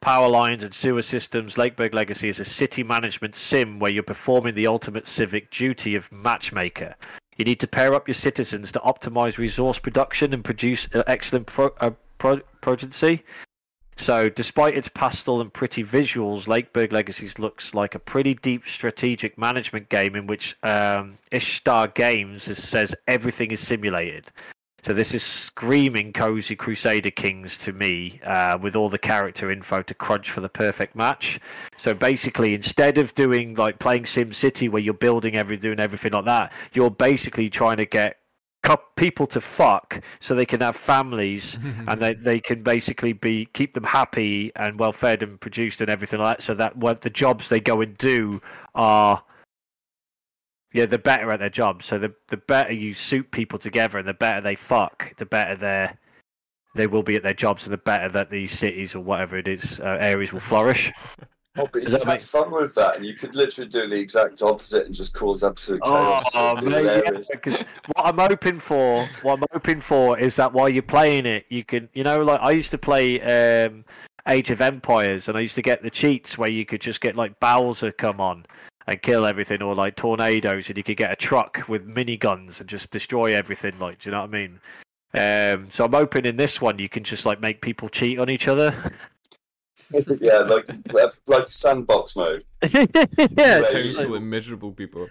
power lines and sewer systems. Lakeburg Legacy is a city management sim where you're performing the ultimate civic duty of matchmaker. You need to pair up your citizens to optimize resource production and produce excellent pro- uh, pro- potency. So, despite its pastel and pretty visuals, Lakeburg Legacies looks like a pretty deep strategic management game in which um, Ishtar Games is, says everything is simulated. So this is screaming cozy Crusader Kings to me, uh, with all the character info to crunch for the perfect match. So basically, instead of doing like playing SimCity where you're building everything and everything like that, you're basically trying to get people to fuck so they can have families and they, they can basically be keep them happy and well fed and produced and everything like that, so that what the jobs they go and do are, yeah, they're better at their jobs. So the the better you suit people together and the better they fuck, the better they're they will be at their jobs and the better that these cities or whatever it is, uh, areas will flourish. Oh, but you could have fun with that, and you could literally do the exact opposite and just cause absolute chaos. Oh, mate, yeah, because what I'm hoping for, what I'm hoping for, is that while you're playing it, you can, you know, like I used to play um, Age of Empires, and I used to get the cheats where you could just get like Bowser come on and kill everything, or like tornadoes, and you could get a truck with miniguns and just destroy everything. Like, do you know what I mean? Um, so I'm hoping in this one you can just like make people cheat on each other. Yeah, like like sandbox mode. Yeah, totally like, miserable people.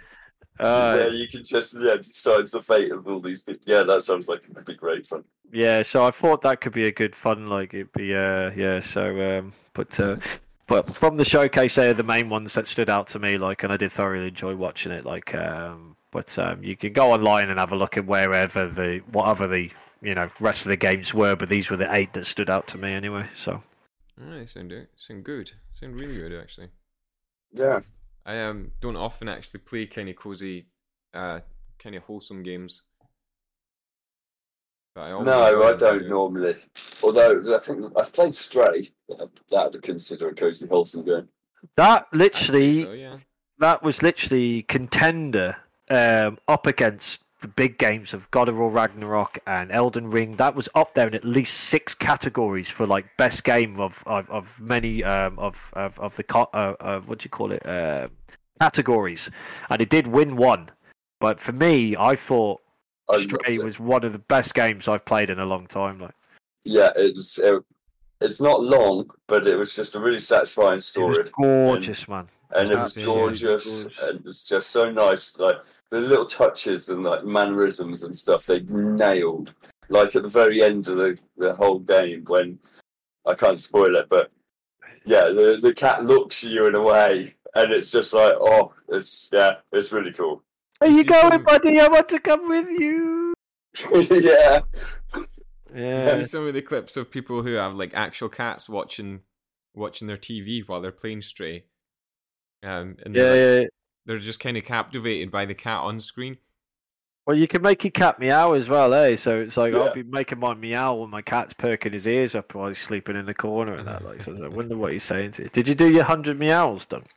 Uh, yeah, you can just yeah decide the fate of all these people. Yeah, that sounds like it'd be great fun. Yeah, so I thought that could be a good fun. Like it'd be uh yeah. So um, but uh, but from the showcase, they're the main ones that stood out to me. Like, and I did thoroughly enjoy watching it. Like um, but um, you can go online and have a look at wherever the whatever the you know rest of the games were, but these were the eight that stood out to me anyway. So. Alright, oh, sound, sound good. Sound really good, actually. Yeah. I um don't often actually play kind of cozy, uh, kind of wholesome games. But I no, I don't do. normally. Although I think I've played Stray. That would consider a cozy wholesome game. That literally, so, yeah. that was literally contender um, up against the big games of God of War Ragnarok and Elden Ring. That was up there in at least six categories for like best game of of, of many um, of, of of the uh, uh, what do you call it uh, categories, and it did win one. Like for me, I thought I Stray was one of the best games I've played in a long time. Like, yeah, it's it, it's not long, but it was just a really satisfying story. It was gorgeous, and, man, and it was gorgeous, gorgeous, and it was just so nice. Like the little touches and like mannerisms and stuff they nailed. Like at the very end of the, the whole game, when I can't spoil it, but yeah, the the cat looks at you in a way, and it's just like, oh, it's yeah, it's really cool. Are you going, buddy? I want to come with you. yeah. Yeah. I see some of the clips of people who have like actual cats watching watching their T V while they're playing Stray. Um, and they're, yeah, like, yeah. they're just kind of captivated by the cat on screen. Well, you can make your cat meow as well, eh? So it's like, yeah. I'll be making my meow when my cat's perking his ears up while he's sleeping in the corner and that. Like, so I wonder what he's saying to you. Did you do your one hundred meows, Dunk?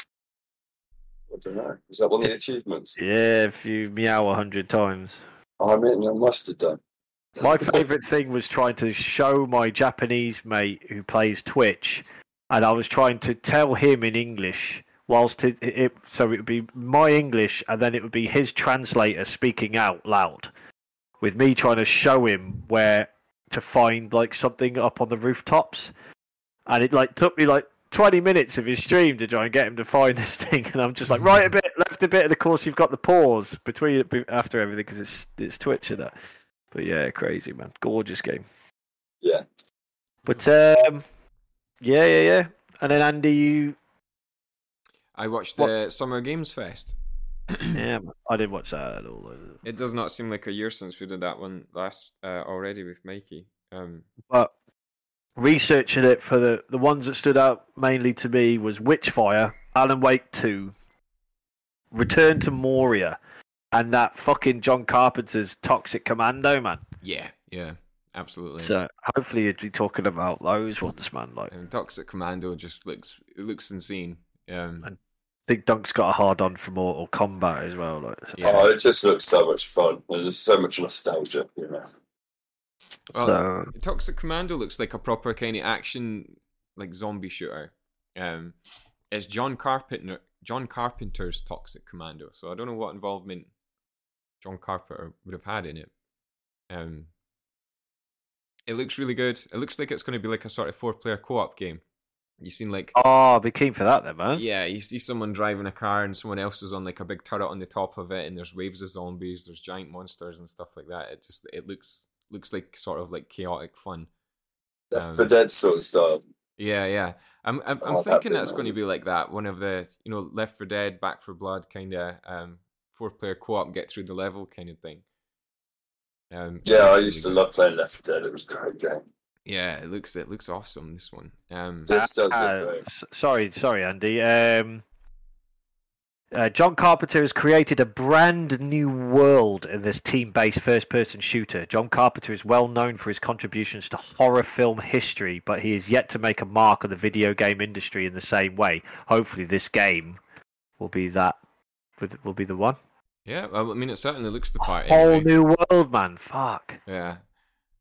I don't know. Is that one of the achievements? Yeah, if you meow one hundred times. I mean, I must have done. My favourite thing was trying to show my Japanese mate who plays Twitch, and I was trying to tell him in English, whilst it, it so it would be my English, and then it would be his translator speaking out loud, with me trying to show him where to find like something up on the rooftops, and it like took me like twenty minutes of his stream to try and get him to find this thing, and I'm just like, right a bit, left a bit, and of course you've got the pause between after everything because it's it's Twitch and that. But yeah, crazy, man, gorgeous game. Yeah. But um, yeah, yeah, yeah. And then Andy, you. I watched the what? Summer Games Fest. Yeah, I didn't watch that at all. It does not seem like a year since we did that one last uh, already with Mikey. Um, but. Researching it for the, the ones that stood out mainly to me was Witchfire, Alan Wake two, Return to Moria, and that fucking John Carpenter's Toxic Commando, man. Yeah, yeah, absolutely. So hopefully you'd be talking about those ones, man. Like, and Toxic Commando just looks it looks insane. Um, I think Dunk's got a hard on for Mortal Kombat as well. Like, so. Yeah. Oh, it just looks so much fun. There's so much nostalgia, you know. Well, so... Toxic Commando looks like a proper kind of action, like zombie shooter. Um, it's John Carpenter, John Carpenter's Toxic Commando. So I don't know what involvement John Carpenter would have had in it. Um, it looks really good. It looks like it's going to be like a sort of four-player co-op game. You seen like oh, I'll be keen for that then, man. Yeah, you see someone driving a car and someone else is on like a big turret on the top of it, and there's waves of zombies, there's giant monsters and stuff like that. It just it looks. Looks like sort of like chaotic fun. That's um, for Dead Souls style. Yeah, yeah. I'm I'm, I'm oh, thinking that's going to be like that. One of the, you know, Left four Dead, Back four Blood kind of um, four-player co-op, get through the level kind of thing. Um, yeah, I used really to good. love playing Left four Dead. It was a great game. Yeah, it looks it looks awesome, this one. Um, this does uh, look great. S- sorry, sorry, Andy. Um, uh, John Carpenter has created a brand new world in this team-based first-person shooter. John Carpenter is well known for his contributions to horror film history, but he is yet to make a mark on the video game industry in the same way. Hopefully this game will be that, will be the one. Yeah, well, I mean, it certainly looks the part. A whole anyway. new world, man. Fuck. Yeah.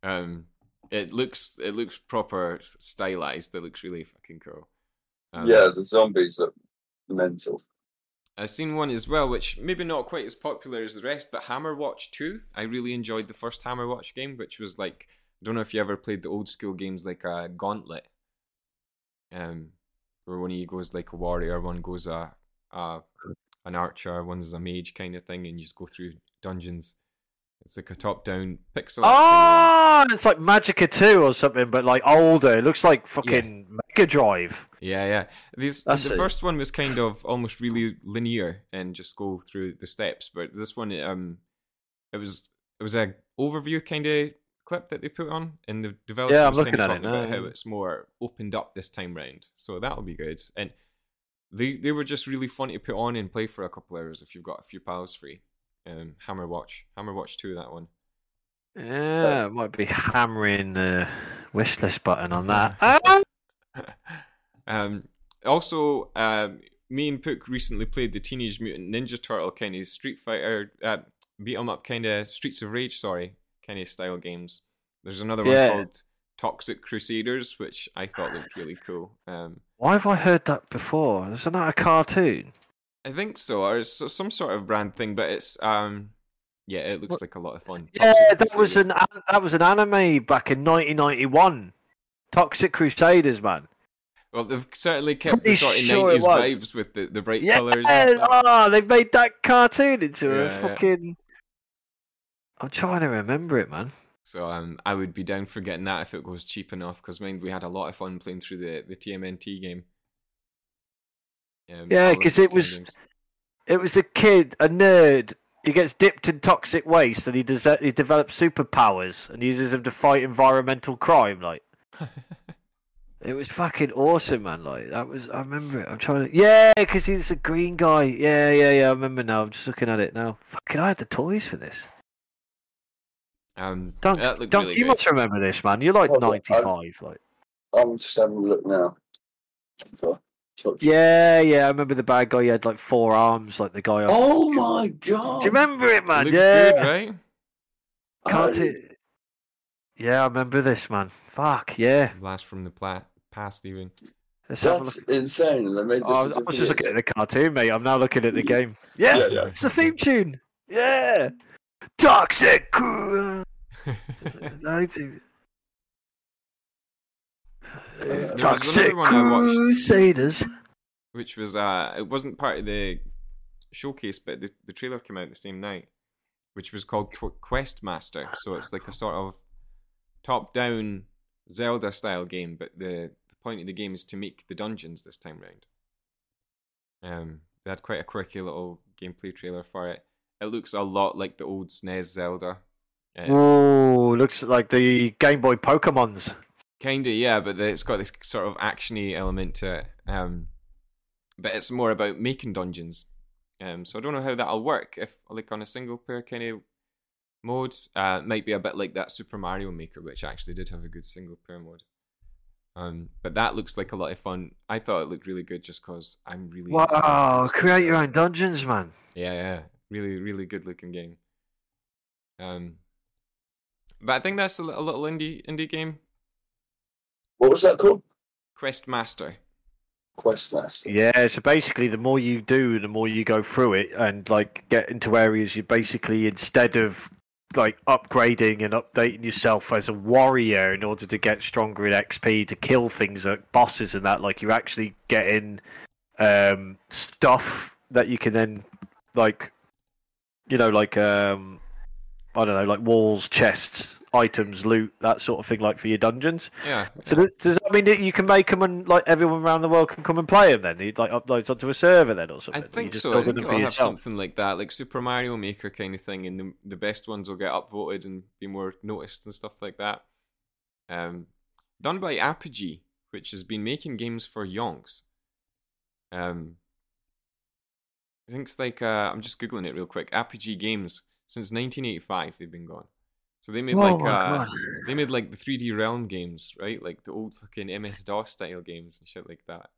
Um, it looks it looks proper stylized. It looks really fucking cool. Um, yeah, the zombies look mental. I've seen one as well, which maybe not quite as popular as the rest, but Hammerwatch two. I really enjoyed the first Hammerwatch game, which was like, I don't know if you ever played the old school games like uh, Gauntlet, um, where one of you goes like a warrior, one goes a, a an archer, one's a mage kind of thing, and you just go through dungeons. It's like a top-down pixel. Ah, oh, it's like Magicka two or something, but like older. It looks like fucking yeah. Mega Drive. Yeah, yeah. These, the it. first one was kind of almost really linear and just go through the steps, but this one, um, it was it was a overview kind of clip that they put on, and the developers yeah, I'm looking at it now. About how it's more opened up this time round. So that'll be good. And they they were just really fun to put on and play for a couple hours if you've got a few pals free. Um, Hammerwatch, Hammerwatch two, that one. Yeah, it might be hammering the wishlist button on that. um, also, um, me and Pook recently played the Teenage Mutant Ninja Turtle kind of Street Fighter uh, beat 'em up kind of Streets of Rage, sorry, kind of style games. There's another one yeah. called Toxic Crusaders, which I thought looked really cool. Um, Why have I heard that before? Isn't that a cartoon? I think so, or it's some sort of brand thing, but it's um, Yeah, it looks what? like a lot of fun. Yeah, Toxic that Crusaders. was an that was an anime back in nineteen ninety-one. Toxic Crusaders, man. Well, they've certainly kept Pretty the sort of sure nineties vibes with the, the bright yeah. colours. Yeah, oh, they made that cartoon into yeah, a fucking... Yeah. I'm trying to remember it, man. So um, I would be down for getting that if it was cheap enough, because mind, we had a lot of fun playing through the, the T M N T game. Um, yeah, because it was games. it was a kid, a nerd, he gets dipped in toxic waste and he, des- he develops superpowers and uses them to fight environmental crime, like... It was fucking awesome, man. Like, that was, I remember it. I'm trying to, yeah, because he's a green guy. Yeah, yeah, yeah. I remember now. I'm just looking at it now. Fucking, I had the toys for this. Um, Dunk, that looked Dunk, really you good. Must remember this, man. You're like oh, ninety-five. I'm, like, I'm just having a look now. Yeah, yeah. I remember the bad guy. He had like four arms, like the guy. Oh my god! Do you remember it, man? It looks yeah. Good, right? Can't I... it? Yeah, I remember this, man. Fuck, yeah. Blast from the pla- past, even. That's insane. They made this oh, I was just looking again. at the cartoon, mate. I'm now looking at the game. Yeah, yeah, yeah. It's the theme tune. Yeah. Toxic. Toxic Crusaders. Which was, uh, it wasn't part of the showcase, but the, the trailer came out the same night, which was called Questmaster. So it's like a sort of top-down Zelda-style game, but the, the point of the game is to make the dungeons this time round. Um, they had quite a quirky little gameplay trailer for it. It looks a lot like the old S N E S Zelda. Um, oh, looks like the Game Boy Pokemons. Kinda, yeah, but the, it's got this sort of action-y element to it. Um, but it's more about making dungeons. Um, so I don't know how that'll work, if like on a single-player kind of mode. Uh, might be a bit like that Super Mario Maker, which actually did have a good single player mode. Um, but that looks like a lot of fun. I thought it looked really good just because I'm really... Wow, create your own dungeons, man. Yeah, yeah. Really, really good looking game. Um, but I think that's a, a little indie indie game. What was that called? Questmaster. Questmaster. Yeah, so basically the more you do, the more you go through it and like get into areas you basically, instead of like upgrading and updating yourself as a warrior in order to get stronger in X P to kill things like bosses and that, like you're actually getting um stuff that you can then like, you know, like um I don't know, like walls, chests, items, loot, that sort of thing, like for your dungeons. Yeah. So does, does that mean that you can make them and like everyone around the world can come and play them then? You'd like uploads onto a server then or something? I think so. I think it'll have yourself. something like that, like Super Mario Maker kind of thing, and the, the best ones will get upvoted and be more noticed and stuff like that. Um, done by Apogee, which has been making games for yonks. Um, I think it's like uh, I'm just googling it real quick. Apogee Games, since nineteen eighty-five they've been gone. So they made Whoa, like uh, they made like the three D Realm games, right? Like the old fucking M S DOS style games and shit like that.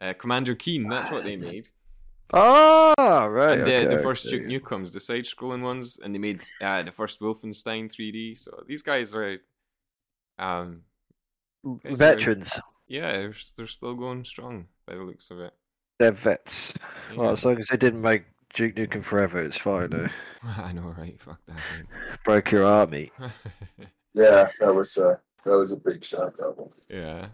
Uh, Commander Keen, that's what they made. Oh, right. And okay, the, the first Duke Nukems, the side-scrolling ones, and they made uh, the first Wolfenstein three D. So these guys are um, veterans. Are, yeah, they're, they're still going strong by the looks of it. They're vets. Yeah. Well, as long as they didn't make Duke Nukem Forever, it's fine though. I know, right? Fuck that. Man. Broke your army. Yeah, that was uh, that was a big shout, that one. Yeah.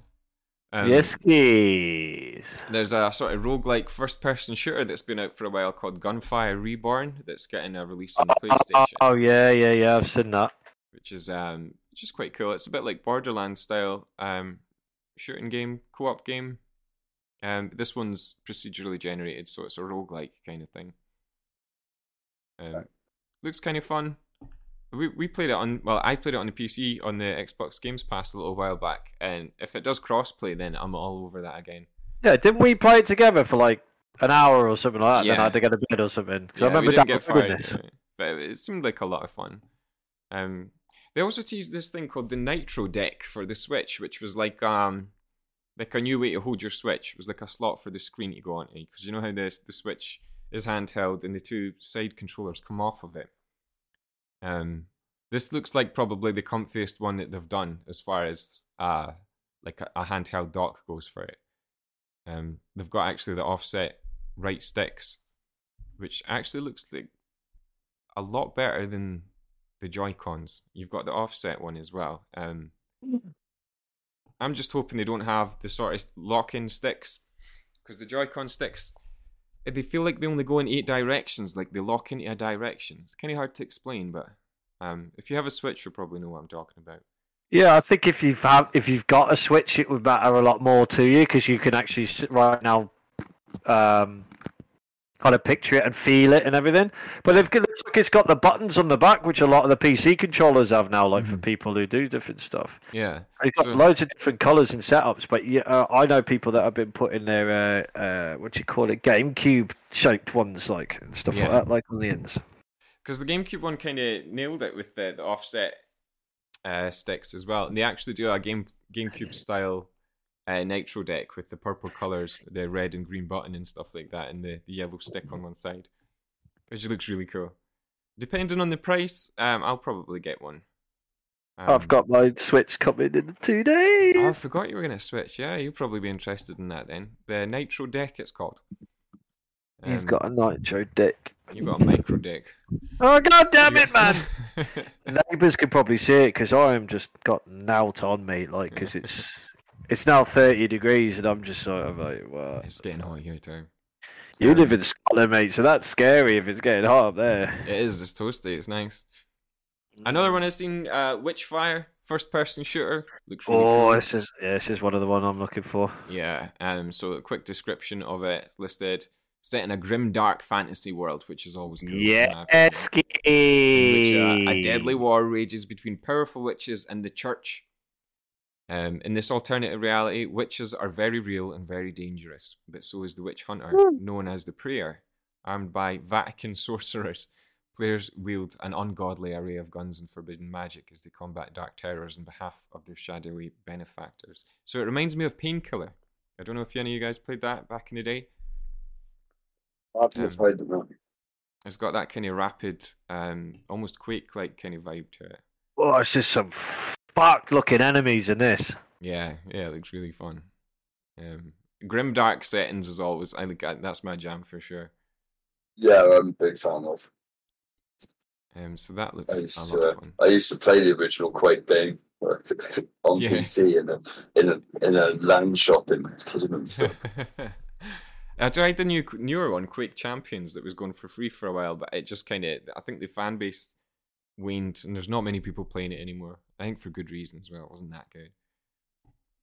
Um, yes, please. There's a sort of roguelike first-person shooter that's been out for a while called Gunfire Reborn that's getting a release on the PlayStation. Oh yeah, yeah, yeah. I've seen that. Which is um, which is quite cool. It's a bit like Borderlands style um, shooting game, co-op game. Um, this one's procedurally generated, so it's a roguelike kind of thing. Um, looks kind of fun. We we played it on well, I played it on the P C on the Xbox Games Pass a little while back, and if it does crossplay, then I'm all over that again. Yeah, didn't we play it together for like an hour or something like that? Yeah. Then I had to get a bed or something. Yeah, I remember we didn't get far into it, but it seemed like a lot of fun. Um, they also teased this thing called the Nitro Deck for the Switch, which was like um. like a new way to hold your Switch. It was like a slot for the screen to go onto, because you know how the the Switch is handheld and the two side controllers come off of it. Um, this looks like probably the comfiest one that they've done as far as uh like a, a handheld dock goes for it. Um, they've got actually the offset right sticks, which actually looks like a lot better than the Joy-Cons. You've got the offset one as well. Um, I'm just hoping they don't have the sort of lock-in sticks, because the Joy-Con sticks, they feel like they only go in eight directions, like they lock into a direction. It's kind of hard to explain, but um, if you have a Switch, you'll probably know what I'm talking about. Yeah, I think if you've have, if you've got a Switch, it would matter a lot more to you, because you can actually sit right now, um, kind of picture it and feel it and everything. But it looks like it's got the buttons on the back, which a lot of the P C controllers have now, like mm-hmm. for people who do different stuff. Yeah, it's got so... loads of different colours and setups. But yeah, uh, I know people that have been putting their uh, uh, what do you call it, GameCube shaped ones, like and stuff yeah. like that, like on the ends. Because the GameCube one kind of nailed it with the, the offset. Uh, sticks as well, and they actually do a game GameCube style uh, Nitro deck with the purple colours, the red and green button and stuff like that, and the, the yellow stick on one side, which looks really cool. Depending on the price, um, I'll probably get one. Um, I've got my Switch coming in two days. Oh, I forgot you were going to Switch. Yeah, you'll probably be interested in that then. The Nitro deck, it's called. Um, You've got a Nitro deck. You've got a micro deck. Oh, god damn it, man! Neighbours could probably see it, because I am just got knelt on me, like, because it's it's now thirty degrees, and I'm just sort of like, what? It's getting hot here, too. You um, live in Scotland, mate, so that's scary if it's getting hot up there. It is, it's toasty, it's nice. Another one I've seen, uh, Witchfire, first-person shooter. Looks really oh, cool. this is yeah, this is one of the one I'm looking for. Yeah, um, so a quick description of it listed. Set in a grim, dark fantasy world, which is always cool. Yeah, ski. Uh, a deadly war rages between powerful witches and the church. Um, in this alternative reality, witches are very real and very dangerous, but so is the witch hunter, known as the Praetor, armed by Vatican sorcerers. Players wield an ungodly array of guns and forbidden magic as they combat dark terrors on behalf of their shadowy benefactors. So it reminds me of Painkiller. I don't know if any of you guys played that back in the day. I've um, played them, really. It's got that kind of rapid, um, almost Quake-like kind of vibe to it. Oh, it's just some fuck-looking enemies in this. Yeah, yeah, it looks really fun. Um, Grimdark settings, as always, I think that's my jam for sure. Yeah, I'm a big fan of. Um, so that looks I used, a lot uh, fun. I used to play the original Quake game on yeah. P C in a, in a in a land shop in Kidderminster. I tried the new newer one, Quake Champions, that was going for free for a while, but it just kind of, I think the fan base waned, and there's not many people playing it anymore. I think for good reason as well. It wasn't that good.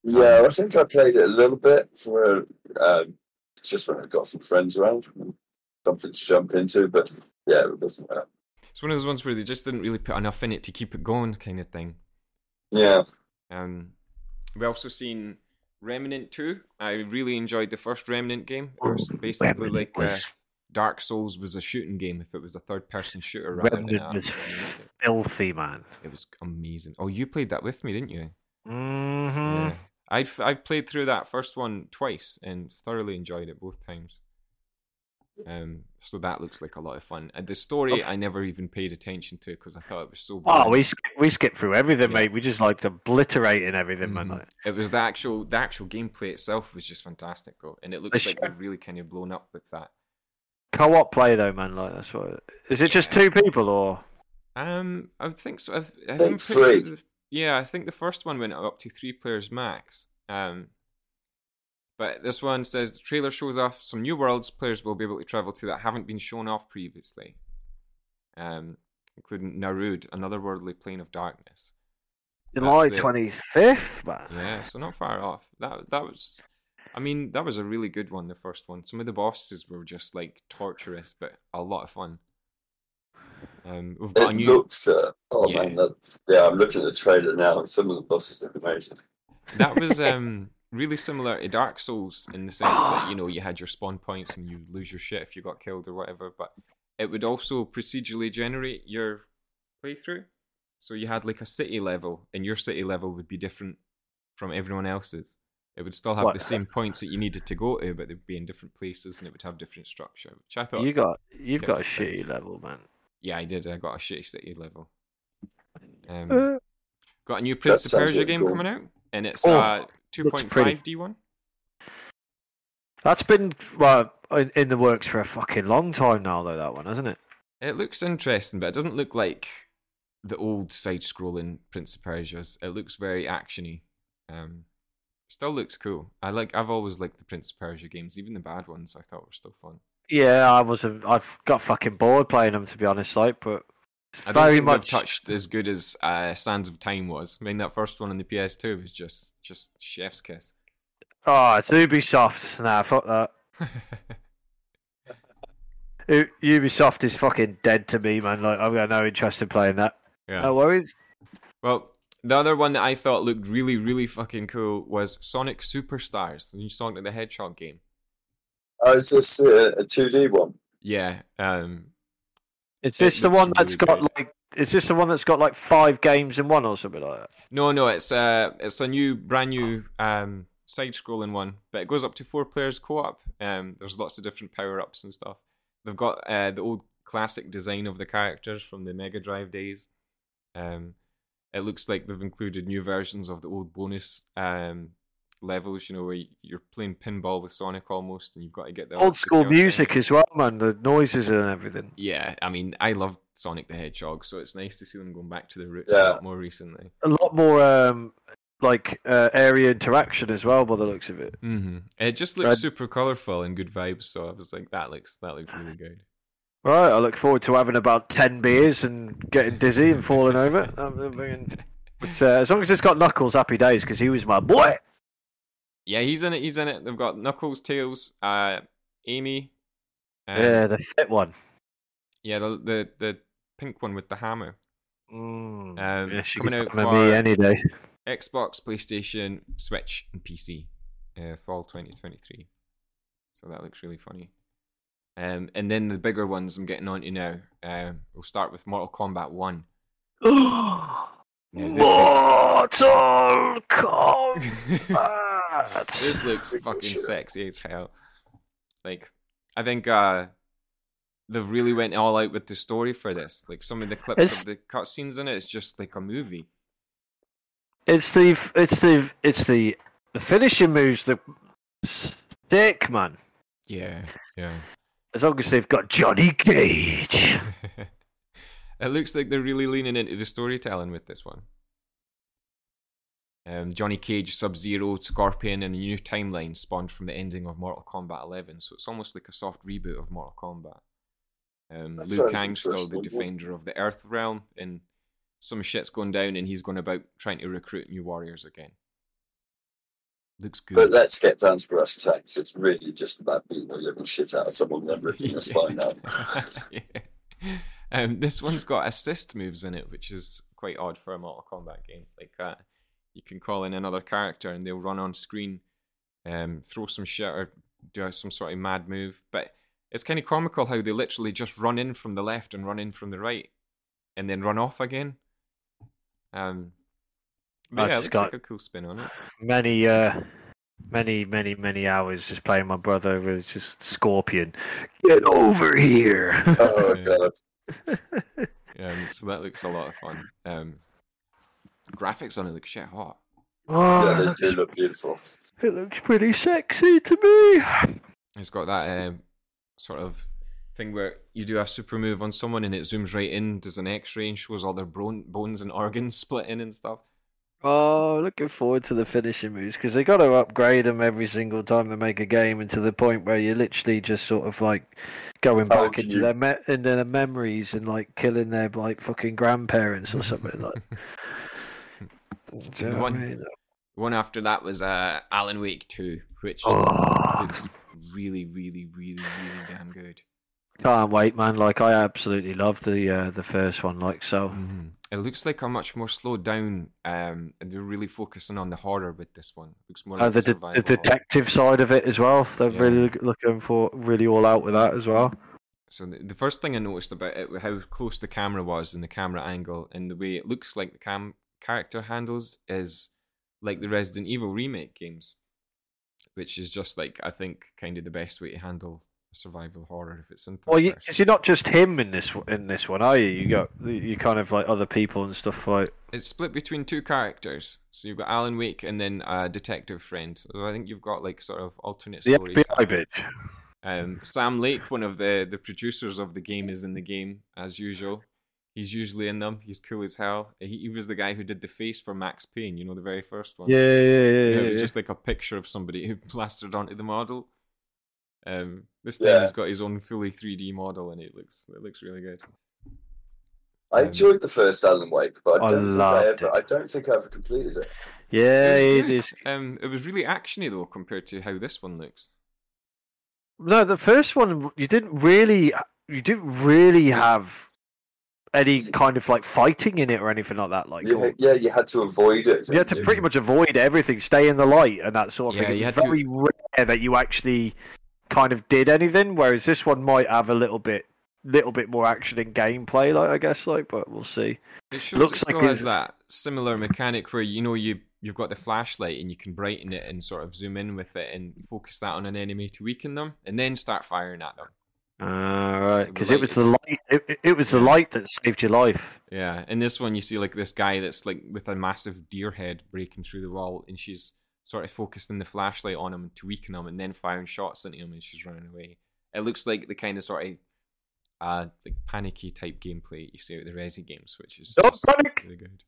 Yeah, I think I played it a little bit for um, just when I got some friends around, something to jump into, but yeah, it doesn't work. It's one of those ones where they just didn't really put enough in it to keep it going, kind of thing. Yeah. Um, we've also seen Remnant two. I really enjoyed the first Remnant game. It was basically Remnant like was... Uh, Dark Souls was a shooting game if it was a third-person shooter. Rather Remnant than was filthy, man. It was amazing. Oh, you played that with me, didn't you? Mm-hmm. Yeah. I've, I've played through that first one twice and thoroughly enjoyed it both times. Um, so that looks like a lot of fun. And the story, okay. I never even paid attention to because I thought it was so boring. Oh, we sk- we skipped through everything, yeah. mate. We just liked obliterating everything, mm-hmm. man. It was the actual the actual gameplay itself was just fantastic, though, and it looks the like sh- they've really kind of blown up with that co-op play, though, man. Like that's what. It... Is it yeah. just two people or? Um, I would think so. I've, I think three. The, yeah, I think the first one went up to three players max. Um. But this one says the trailer shows off some new worlds players will be able to travel to that haven't been shown off previously, um, including Narud, another worldly plane of darkness. July twenty-fifth, man. Yeah, so not far off. That that was, I mean, that was a really good one, the first one. Some of the bosses were just like torturous, but a lot of fun. Um, we've got it a new... looks, uh, oh yeah. man, that, yeah, I'm looking at the trailer now. Some of the bosses look amazing. That was... um. Really similar to Dark Souls in the sense that, you know, you had your spawn points and you lose your shit if you got killed or whatever, but it would also procedurally generate your playthrough. So you had like a city level, and your city level would be different from everyone else's. It would still have what? the same points that you needed to go to, but they'd be in different places and it would have different structure, which I thought... You got, you've got a shitty thing. level, man. Yeah, I did. I got a shitty city level. Um, uh, got a new Prince of Persia game cool. coming out, and it's... Oh. Uh, two point five D one? That's been well, in, in the works for a fucking long time now, though, that one, hasn't it? It looks interesting, but it doesn't look like the old side-scrolling Prince of Persia's. It looks very actiony. Um, still looks cool. I like. I've always liked the Prince of Persia games, even the bad ones. I thought were still fun. Yeah, I wasn't. I've got fucking bored playing them, to be honest. Like, but it's I very don't think much they've touched as good as uh, Sands of Time was. I mean, that first one on the P S two was just just chef's kiss. Oh, it's Ubisoft. Nah, fuck that. Ubisoft is fucking dead to me, man. Like, I've got no interest in playing that. Yeah. No worries. Well, the other one that I thought looked really, really fucking cool was Sonic Superstars, the new Sonic the Hedgehog game. Oh, is this uh, a two D one? Yeah. Um, is this the one that's really got good. like? Is this the one that's got like five games in one or something like that? No, no, it's uh it's a new, brand new um side-scrolling one, but it goes up to four players co-op. Um, there's lots of different power-ups and stuff. They've got uh, the old classic design of the characters from the Mega Drive days. Um, it looks like they've included new versions of the old bonus um, levels, you know, where you're playing pinball with Sonic almost, and you've got to get the old school music thing as well, man, the noises and everything. Yeah, I mean, I love Sonic the Hedgehog, so it's nice to see them going back to the roots yeah. a lot more recently. A lot more um, like uh, area interaction as well, by the looks of it. Mm-hmm. It just looks Red. super colourful and good vibes, so I was like, that looks that looks really good. Right, I look forward to having about ten beers and getting dizzy and falling over. But uh, as long as it's got Knuckles, happy days, because he was my boy. Yeah, he's in it. He's in it. They've got Knuckles, Tails, uh, Amy. Um, yeah, the fit one. Yeah, the the, the pink one with the hammer. Mm, um, yeah, she coming out for me any day. Xbox, PlayStation, Switch, and P C, uh, fall twenty twenty-three. So that looks really funny. Um, and then the bigger ones I'm getting on to now. Uh, we'll start with Mortal Kombat one. yeah, Mortal looks... Kombat! This looks fucking sexy as hell. Like, I think uh, they've really went all out with the story for this. Like, some of the clips it's... of the cutscenes in it, it's just like a movie. It's the it's the it's the the finishing moves, the stick, man. Yeah, yeah. As long as they've got Johnny Cage. It looks like they're really leaning into the storytelling with this one. Um, Johnny Cage, Sub-Zero, Scorpion, and a new timeline spawned from the ending of Mortal Kombat eleven. So it's almost like a soft reboot of Mortal Kombat. Um, Liu Kang's still the defender of the Earth Realm, and some shit's going down, and he's going about trying to recruit new warriors again. Looks good. But let's get down to brass tacks. It's really just about beating the living shit out of someone and ripping yeah. a spine out. yeah. um, this one's got assist moves in it, which is quite odd for a Mortal Kombat game. Like, uh, you can call in another character and they'll run on screen, um, throw some shit or do some sort of mad move. But it's kind of comical how they literally just run in from the left and run in from the right and then run off again. Um, But yeah, it looks got like a cool spin on it. Many, uh, many, many, many hours just playing my brother with just Scorpion. Get over here! Oh, God. Yeah, so that looks a lot of fun. Um, graphics on it look shit hot. Oh, yeah, they do look beautiful. It looks pretty sexy to me. It's got that um, sort of thing where you do a super move on someone and it zooms right in, does an X-ray and shows all their bone, bones and organs splitting and stuff. Oh, looking forward to the finishing moves, because they got to upgrade them every single time they make a game, and to the point where you're literally just sort of like going back oh, into, their me- into their memories and like killing their like fucking grandparents or something like. Do you know one, I mean? One after that was uh, Alan Wake two, which oh. looks really, really, really, really damn good. Can't wait, man! Like, I absolutely love the uh, the first one. Like, so mm-hmm. It looks like a much more slowed down, um, and they're really focusing on the horror with this one. It looks more uh, like the, de- the detective horror side of it as well. They're yeah. really looking for really all out with that as well. So the, the first thing I noticed about it was how close the camera was and the camera angle, and the way it looks like the cam character handles is like the Resident Evil remake games, which is just like, I think, kind of the best way to handle survival horror if it's in well you, you're not just him in this in this one, are you? You got you kind of like other people and stuff. Like, it's split between two characters, so you've got Alan Wake and then a detective friend, so I think you've got like sort of alternate the stories. F B I bitch. Um, Sam Lake, one of the, the producers of the game, is in the game, as usual. He's usually in them. He's cool as hell. He, he was the guy who did the face for Max Payne, you know, the very first one. Yeah, yeah, yeah. yeah, yeah it was yeah. just like a picture of somebody who plastered onto the model. Um, this time yeah. he's got his own fully three D model, and it looks it looks really good. I um, enjoyed the first Alan Wake, but I don't, I think I, ever, I don't think I ever completed it. Yeah, it was, it, um, it was really actiony though compared to how this one looks. No, the first one you didn't really, you didn't really have any kind of like fighting in it or anything like that. Like, yeah, yeah you had to avoid it. You had to you? pretty much avoid everything, stay in the light, and that sort of yeah, thing. It was very to... rare that you actually kind of did anything. Whereas this one might have a little bit, little bit more action and gameplay. Like I guess, like, but we'll see. It sure looks it like still has that similar mechanic where you know you. You've got the flashlight and you can brighten it and sort of zoom in with it and focus that on an enemy to weaken them and then start firing at them. Ah, uh, right. Because so it was is... the light. It, it was the light that saved your life. Yeah. In this one, you see like this guy that's like with a massive deer head breaking through the wall, and she's sort of focusing the flashlight on him to weaken him and then firing shots into him, and she's running away. It looks like the kind of sort of uh, like panicky type gameplay you see with the Resi games, which is Don't panic! really good.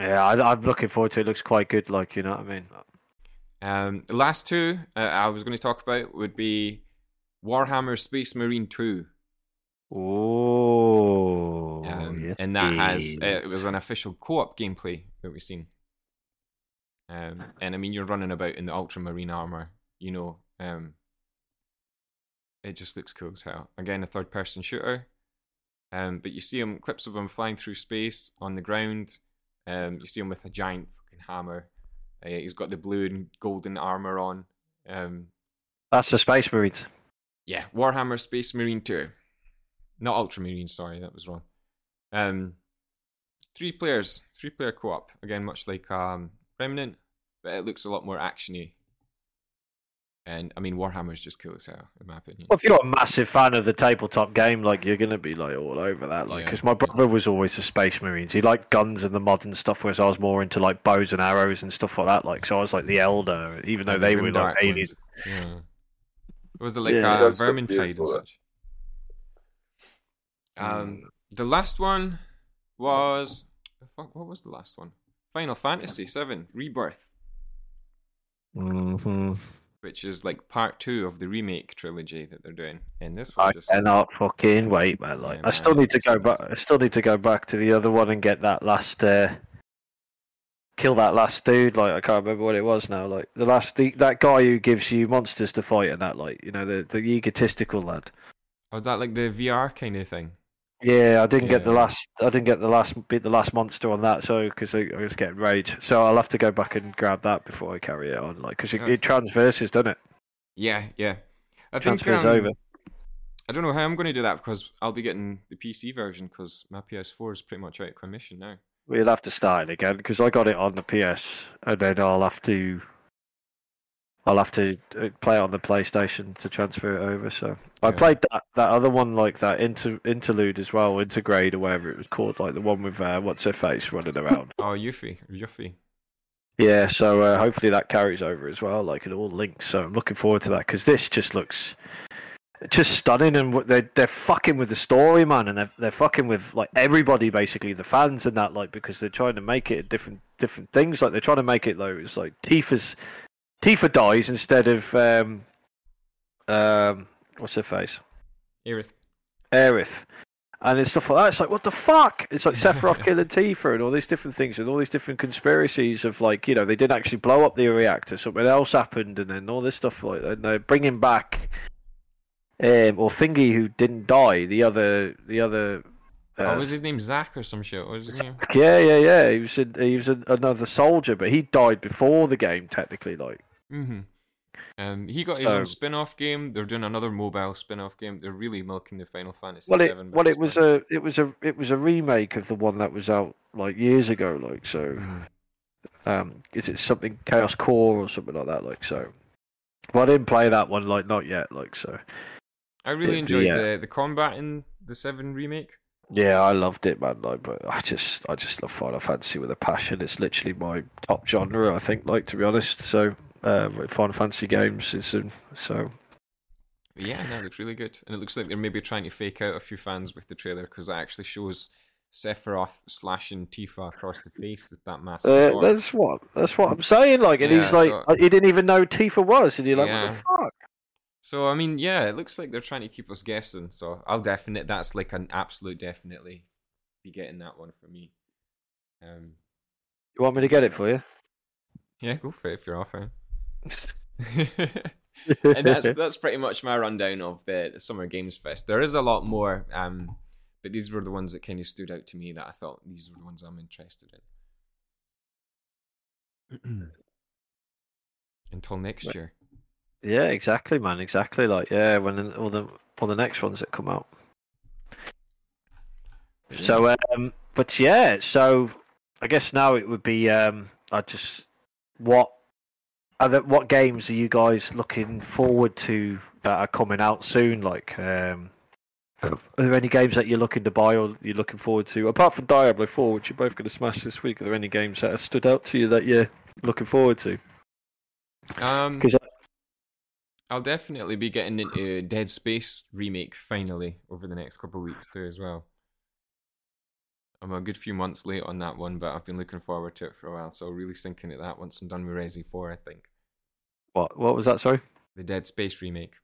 Yeah, I, I'm looking forward to it. It looks quite good, like, you know what I mean? Um, the last two uh, I was going to talk about would be Warhammer Space Marine two. Oh, um, yes. And that has, uh, it was an official co-op gameplay that we've seen. Um, and, I mean, you're running about in the Ultramarine armor, you know. Um, it just looks cool as hell. Again, a third-person shooter. Um, but you see them, clips of them flying through space on the ground. Um, you see him with a giant fucking hammer. Uh, he's got the blue and golden armor on. Um, That's the Space Marines. Yeah, Warhammer Space Marine two. Not Ultramarine, sorry, that was wrong. Um, three players, three player co-op. Again, much like um, Remnant, but it looks a lot more action-y. And, I mean, Warhammer's just cool as hell, in my opinion. Well, if you're not a massive fan of the tabletop game, like, you're going to be, like, all over that. Like, because yeah, my brother yeah. was always a Space Marines. He liked guns and the modern stuff, whereas I was more into, like, bows and arrows and stuff like that. Like, so I was, like, the Elder, even though and they the were, like, aliens. Yeah. Was it, like, yeah, uh, Vermintide and such? Um, the last one was... What was the last one? Final Fantasy seven, Rebirth. Mm-hmm. Which is like part two of the remake trilogy that they're doing, and this one I just... cannot fucking wait, man! Like, yeah, I still man, need to go back. I still need to go back to the other one and get that last, uh, kill that last dude. Like, I can't remember what it was now. Like the last the, that guy who gives you monsters to fight and that, like, you know, the the egotistical lad. Oh, that like the V R kind of thing. Yeah, I didn't yeah. get the last. I didn't get the last beat the last monster on that, so because I, I was getting rage. So I'll have to go back and grab that before I carry it on, like, because it, it transverses, doesn't it? Yeah, yeah. I transfers think, um, over. I don't know how I'm going to do that because I'll be getting the P C version because my P S four is pretty much out of commission now. We'll have to start it again because I got it on the P S, and then I'll have to. I'll have to play it on the PlayStation to transfer it over. So I yeah. played that, that other one, like that inter, interlude as well, Intergrade or whatever it was called, like the one with uh, what's her face running around. Oh, Yuffie, Yuffie. Yeah, so uh, hopefully that carries over as well, like it all links. So I'm looking forward to that because this just looks just stunning, and they're they're fucking with the story, man, and they're they're fucking with like everybody basically, the fans and that, like, because they're trying to make it different different things. Like they're trying to make it though. It's like Tifa's. Tifa dies instead of um, um, what's her face? Aerith. Aerith, and it's stuff like that. It's like, what the fuck? It's like Sephiroth killing Tifa and all these different things and all these different conspiracies of, like, you know, they didn't actually blow up the reactor. Something else happened, and then all this stuff like that. And they're bringing back um, or Thingy who didn't die. The other, the other. Uh, oh, was his name Zack or some shit? What was his name? Yeah, yeah, yeah. He was in, he was in another soldier, but he died before the game technically, like. Mm-hmm. Um, he got so, his own spin-off game. They're doing another mobile spin-off game. They're really milking the Final Fantasy well, it, seven. Well, it was a, it was a, it was a remake of the one that was out like years ago. Like, so, um, is it something Chaos Core or something like that? Like, so. Well, I didn't play that one. Like, not yet. Like, so. I really it, enjoyed yeah. the the combat in the seven remake. Yeah, I loved it, man. Like, but I just, I just love Final Fantasy with a passion. It's literally my top genre, I think. Like, to be honest, so. Um, Final Fantasy games, and so But yeah, no, it looks really good. And it looks like they're maybe trying to fake out a few fans with the trailer, because it actually shows Sephiroth slashing Tifa across the face with that massive uh, sword. That's what, that's what I'm saying. Like, and yeah, he's like, so, he didn't even know Tifa was, and you're like, yeah. What the fuck? So, I mean, yeah, it looks like they're trying to keep us guessing. So, I'll definite, that's like an absolute definitely be getting that one for me. Um, you want me to get it for you? Yeah, go for it if you're offering. And that's that's pretty much my rundown of the, the Summer Games Fest. There is a lot more, um, but these were the ones that kind of stood out to me that I thought these were the ones I'm interested in. Until next year. Yeah, exactly, man. Exactly. Like, yeah, when all the all the next ones that come out. Yeah. So, um, but yeah, so I guess now it would be, um, I just what. Are there, what games are you guys looking forward to that are coming out soon? Like, um, are there any games that you're looking to buy or you're looking forward to? Apart from Diablo four, which you're both going to smash this week, are there any games that have stood out to you that you're looking forward to? Um, I... I'll definitely be getting into Dead Space remake finally over the next couple of weeks too as well. I'm a good few months late on that one, but I've been looking forward to it for a while, so I'll really sink into that once I'm done with Resi four, I think. What What was that, sorry? The Dead Space remake.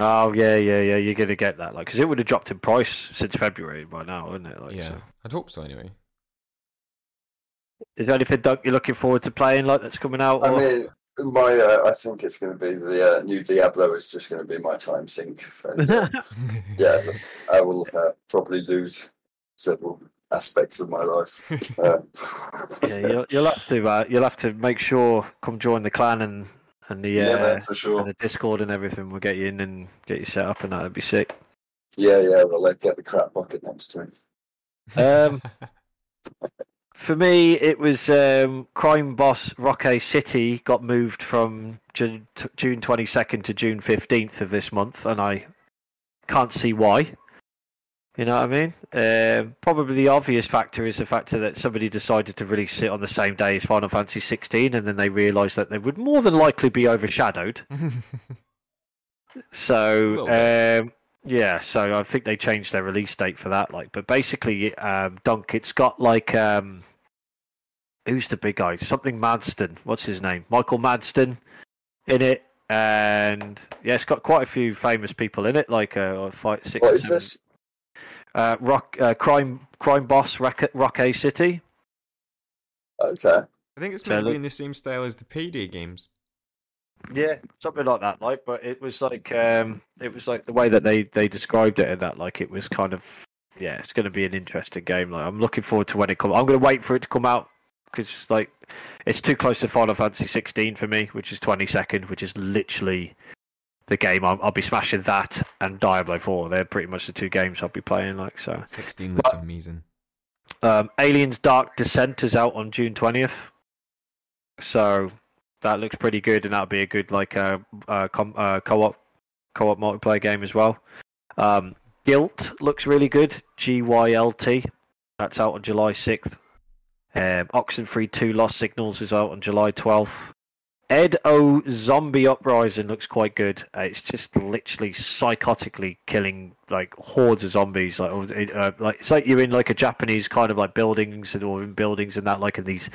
Oh, yeah, yeah, yeah, you're going to get that, like, because it would have dropped in price since February by now, wouldn't it? Like, yeah, so. I'd hope so, anyway. Is there anything, Doug, you're looking forward to playing, like, that's coming out? Or... I mean, my, uh, I think it's going to be the uh, new Diablo is just going to be my time sink. And, uh, yeah, I will uh, probably lose several aspects of my life. um, yeah, you'll, you'll have to. Uh, you'll have to make sure come join the clan and and the uh, yeah, man, for sure. And the Discord and everything. We'll get you in and get you set up, and that'd be sick. Yeah, yeah. Well, like, get the crap bucket next to me. Um, for me, it was um, Crime Boss Rocket City got moved from June twenty second to June fifteenth of this month, and I can't see why. You know what I mean? Uh, probably the obvious factor is the factor that somebody decided to release it on the same day as Final Fantasy sixteen, and then they realised that they would more than likely be overshadowed. So, um, yeah, so I think they changed their release date for that. Like, but basically, um, Dunk, it's got like, um, who's the big guy? Something Madston. What's his name? Michael Madston in it. And yeah, it's got quite a few famous people in it, like uh, five, six. What is this? Uh, rock uh, crime crime boss Rocket Rocket City. Okay, I think it's meant to be in the same style as the Payday games. Yeah, something like that. Like, but it was like um, it was like the way that they, they described it, and that like it was kind of yeah, it's going to be an interesting game. Like, I'm looking forward to when it comes. I'm going to wait for it to come out because like it's too close to Final Fantasy sixteen for me, which is twenty-second, which is literally. The game I'll, I'll be smashing that and Diablo four. They're pretty much the two games I'll be playing. Like so, sixteen looks but, amazing. Um, Aliens: Dark Descent is out on June twentieth, so that looks pretty good, and that'll be a good like uh, uh, com- uh, co-op co-op multiplayer game as well. Um, Guilt looks really good. G Y L T. That's out on July sixth. Um, Oxenfree two: Lost Signals is out on July twelfth. Ed O Zombie Uprising looks quite good. Uh, it's just literally psychotically killing like hordes of zombies. Like, uh, like it's like you're in like a Japanese kind of like buildings and or in buildings and that like in these.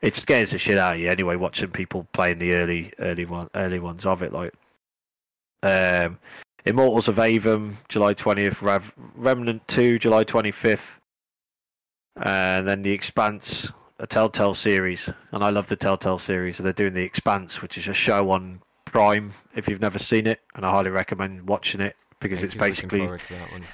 It scares the shit out of you anyway. Watching people playing the early, early one, early ones of it. Like, um, Immortals of Avum, July twentieth. Rav- Remnant two, July twenty fifth, and then the Expanse. A Telltale series, and I love the Telltale series. So they're doing The Expanse, which is a show on Prime if you've never seen it, and I highly recommend watching it because it's basically looking forward to that one.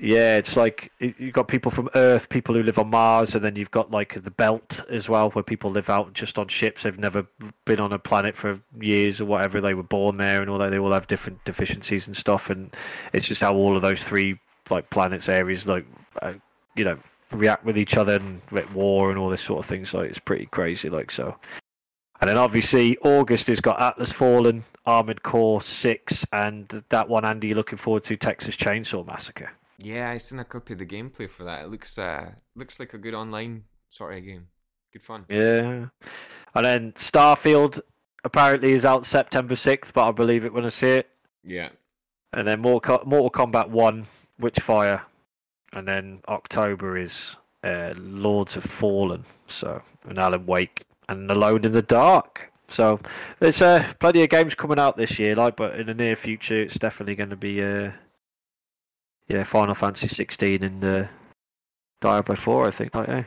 Yeah, it's like you've got people from Earth, people who live on Mars, and then you've got like the Belt as well, where people live out just on ships. They've never been on a planet for years or whatever. They were born there, and although they all have different deficiencies and stuff, and it's just how all of those three like planets areas like uh, you know. react with each other and at war and all this sort of things. Like it's pretty crazy. Like so, and then obviously August has got Atlas Fallen, Armored Core Six, and that one Andy, you're looking forward to Texas Chainsaw Massacre. Yeah, I seen a copy of the gameplay for that. It looks uh looks like a good online sort of game. Good fun. Yeah, and then Starfield apparently is out September sixth, but I believe it when I see it. Yeah. and then Mortal Kombat one, Witchfire, and then October is uh, Lords of Fallen, so and Alan Wake, and Alone in the Dark. So there's uh, plenty of games coming out this year, like, but in the near future, it's definitely going to be uh, yeah, Final Fantasy sixteen and uh, Diablo four, I think. Like, yeah.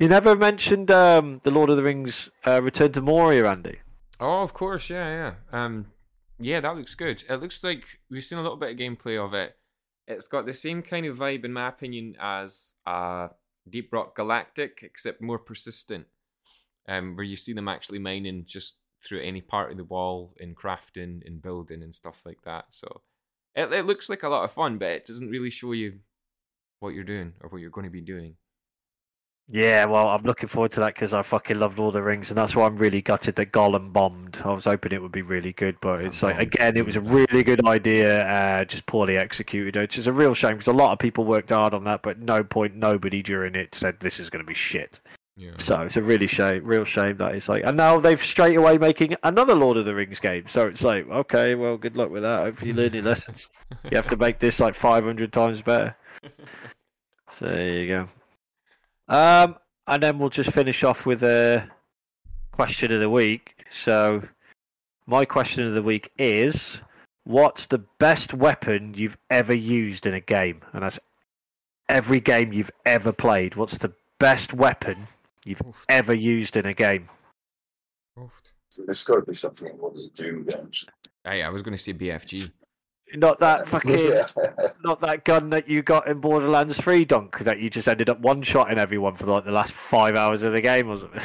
You never mentioned um, the Lord of the Rings uh, Return to Moria, Andy. Oh, of course, yeah, yeah. Um, yeah, that looks good. It looks like we've seen a little bit of gameplay of it. It's got the same kind of vibe, in my opinion, as uh, Deep Rock Galactic, except more persistent, um, where you see them actually mining just through any part of the wall and crafting and building and stuff like that. So it, it looks like a lot of fun, but it doesn't really show you what you're doing or what you're going to be doing. Yeah, well, I'm looking forward to that because I fucking loved Lord of the Rings, and that's why I'm really gutted that Gollum bombed. I was hoping it would be really good, but it's like, again, it was a really good idea, uh, just poorly executed, which is a real shame because a lot of people worked hard on that, but no point, nobody during it said this is going to be shit. Yeah. So it's a really shame, real shame that it's like, and now they've straight away making another Lord of the Rings game. So it's like, okay, well, good luck with that. Hopefully you learn your lessons. You have to make this like five hundred times better. So there you go. Um, and then we'll just finish off with a question of the week. So my question of the week is, what's the best weapon you've ever used in a game? And that's every game you've ever played. What's the best weapon you've Oof. ever used in a game? There's got to be something I wanted to do then. Hey, I was going to say B F G. Not that fucking, yeah. Not that gun that you got in Borderlands three, Dunk, that you just ended up one-shotting everyone for like the last five hours of the game, wasn't it?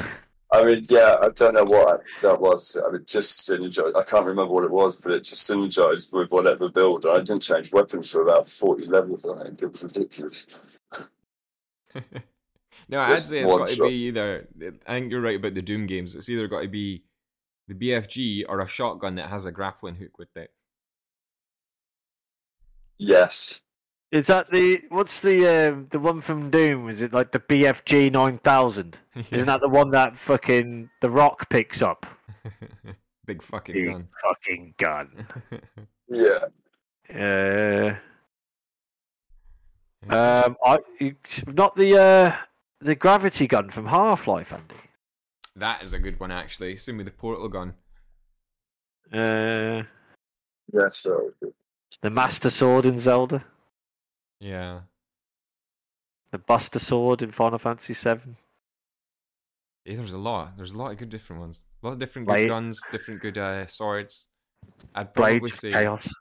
I mean, yeah, I don't know what that was. I mean, just synergized. I can't remember what it was, but it just synergized with whatever build. I didn't change weapons for about forty levels. I think it was ridiculous. No, actually, it's got shot. to be either. I think you're right about the Doom games. It's either got to be the B F G or a shotgun that has a grappling hook with it. Yes. Is that the, what's the um, the one from Doom? Is it like the B F G nine thousand? Isn't that the one that fucking The Rock picks up? Big fucking Big gun. fucking gun. Yeah. Uh, um, I, not the uh, the gravity gun from Half-Life, Andy. That is a good one, actually. Same with the portal gun. Uh, yeah, so good. The Master Sword in Zelda. Yeah. The Buster Sword in Final Fantasy seven. Yeah, there's a lot. There's a lot of good different ones. A lot of different good Blade. guns, different good uh, swords. I'd probably Blades say... Chaos.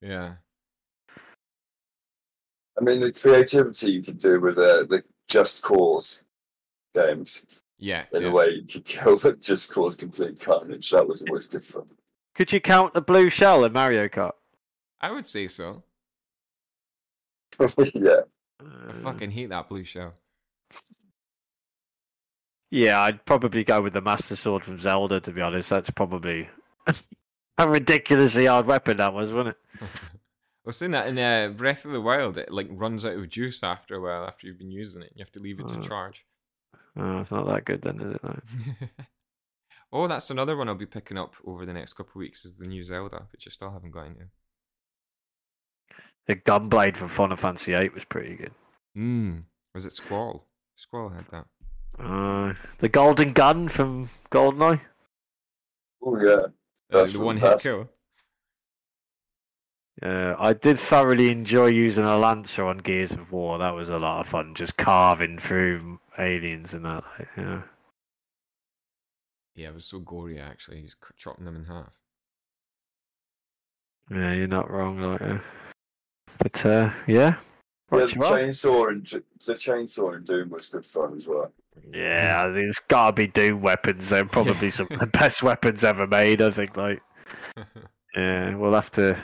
Yeah. I mean, the creativity you could do with uh, the Just Cause games. Yeah. In yeah. a way, you could kill the Just Cause complete carnage. That was always good fun. Could you count the blue shell in Mario Kart? I would say so. Yeah. I fucking hate that blue shell. Yeah, I'd probably go with the Master Sword from Zelda, to be honest. That's probably a ridiculously hard weapon that was, wasn't it? I've seen that in uh, Breath of the Wild. It like runs out of juice after a while, after you've been using it. You have to leave it oh. to charge. Oh, it's not that good then, is it? No. Oh, that's another one I'll be picking up over the next couple of weeks is the new Zelda, which I still haven't got into. The Gunblade from Final Fantasy eight was pretty good. Mm. Was it Squall? Squall had that. Uh, the Golden Gun from GoldenEye. Oh, yeah. That's uh, the one hit kill. Uh, I did thoroughly enjoy using a Lancer on Gears of War. That was a lot of fun, just carving through aliens and that. Like, yeah. yeah, it was so gory, actually. He's chopping them in half. Yeah, you're not wrong, like that. Uh... But uh, yeah, yeah the chainsaw and the chainsaw in Doom was good fun as well. Yeah, I think it's gotta be Doom weapons. They're probably some of the best weapons ever made. I think like yeah, we'll have to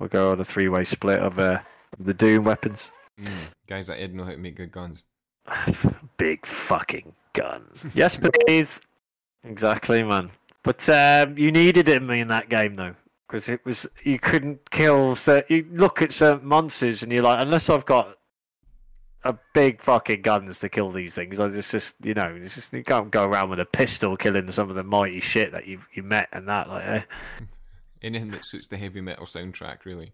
we'll go on a three-way split of uh, the Doom weapons. Mm, guys that didn't know how to make good guns. Big fucking gun. Yes, please. Exactly, man. But um, you needed him in that game though. Because it was, you couldn't kill, so you look at certain monsters and you're like, unless I've got a big fucking guns to kill these things, like it's just, you know, it's just, you can't go around with a pistol killing some of the mighty shit that you you met and that, like, eh? Anything that suits the heavy metal soundtrack, really.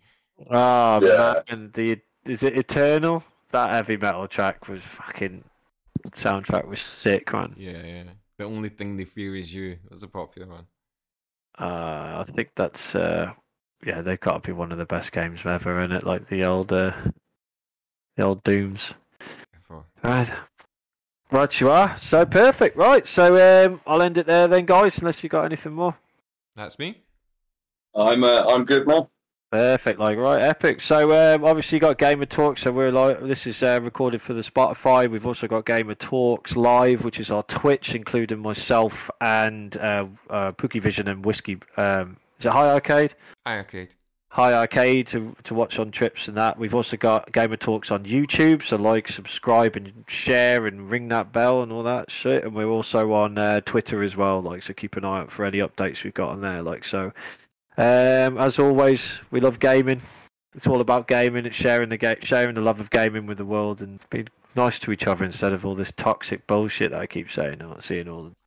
Oh, yeah. Man. The, is it Eternal? That heavy metal track was fucking... soundtrack was sick, man. Yeah, yeah. The Only Thing They Fear Is You. That's a popular one. Uh, I think that's... Uh, yeah, they've got to be one of the best games ever, isn't it? Like the old... Uh, the old Dooms. Before. Right. Right, you are. So perfect. Right, so um, I'll end it there then, guys, unless you've got anything more. That's me. I'm uh, I'm good, man. Perfect, like right, epic. So um, obviously you got Gamer Talks. So we're like, this is uh, recorded for the Spotify. We've also got Gamer Talks live, which is our Twitch, including myself and uh, uh, Pookie Vision and Whiskey. Um, is it High Arcade? High Arcade. High Arcade to to watch on trips and that. We've also got Gamer Talks on YouTube. So like, subscribe, and share, and ring that bell and all that shit. And we're also on uh, Twitter as well. Like, so keep an eye out for any updates we've got on there. Like so. Um, as always, we love gaming. It's all about gaming. It's sharing the ga- sharing the love of gaming with the world and being nice to each other instead of all this toxic bullshit that I keep saying. I'm not seeing all the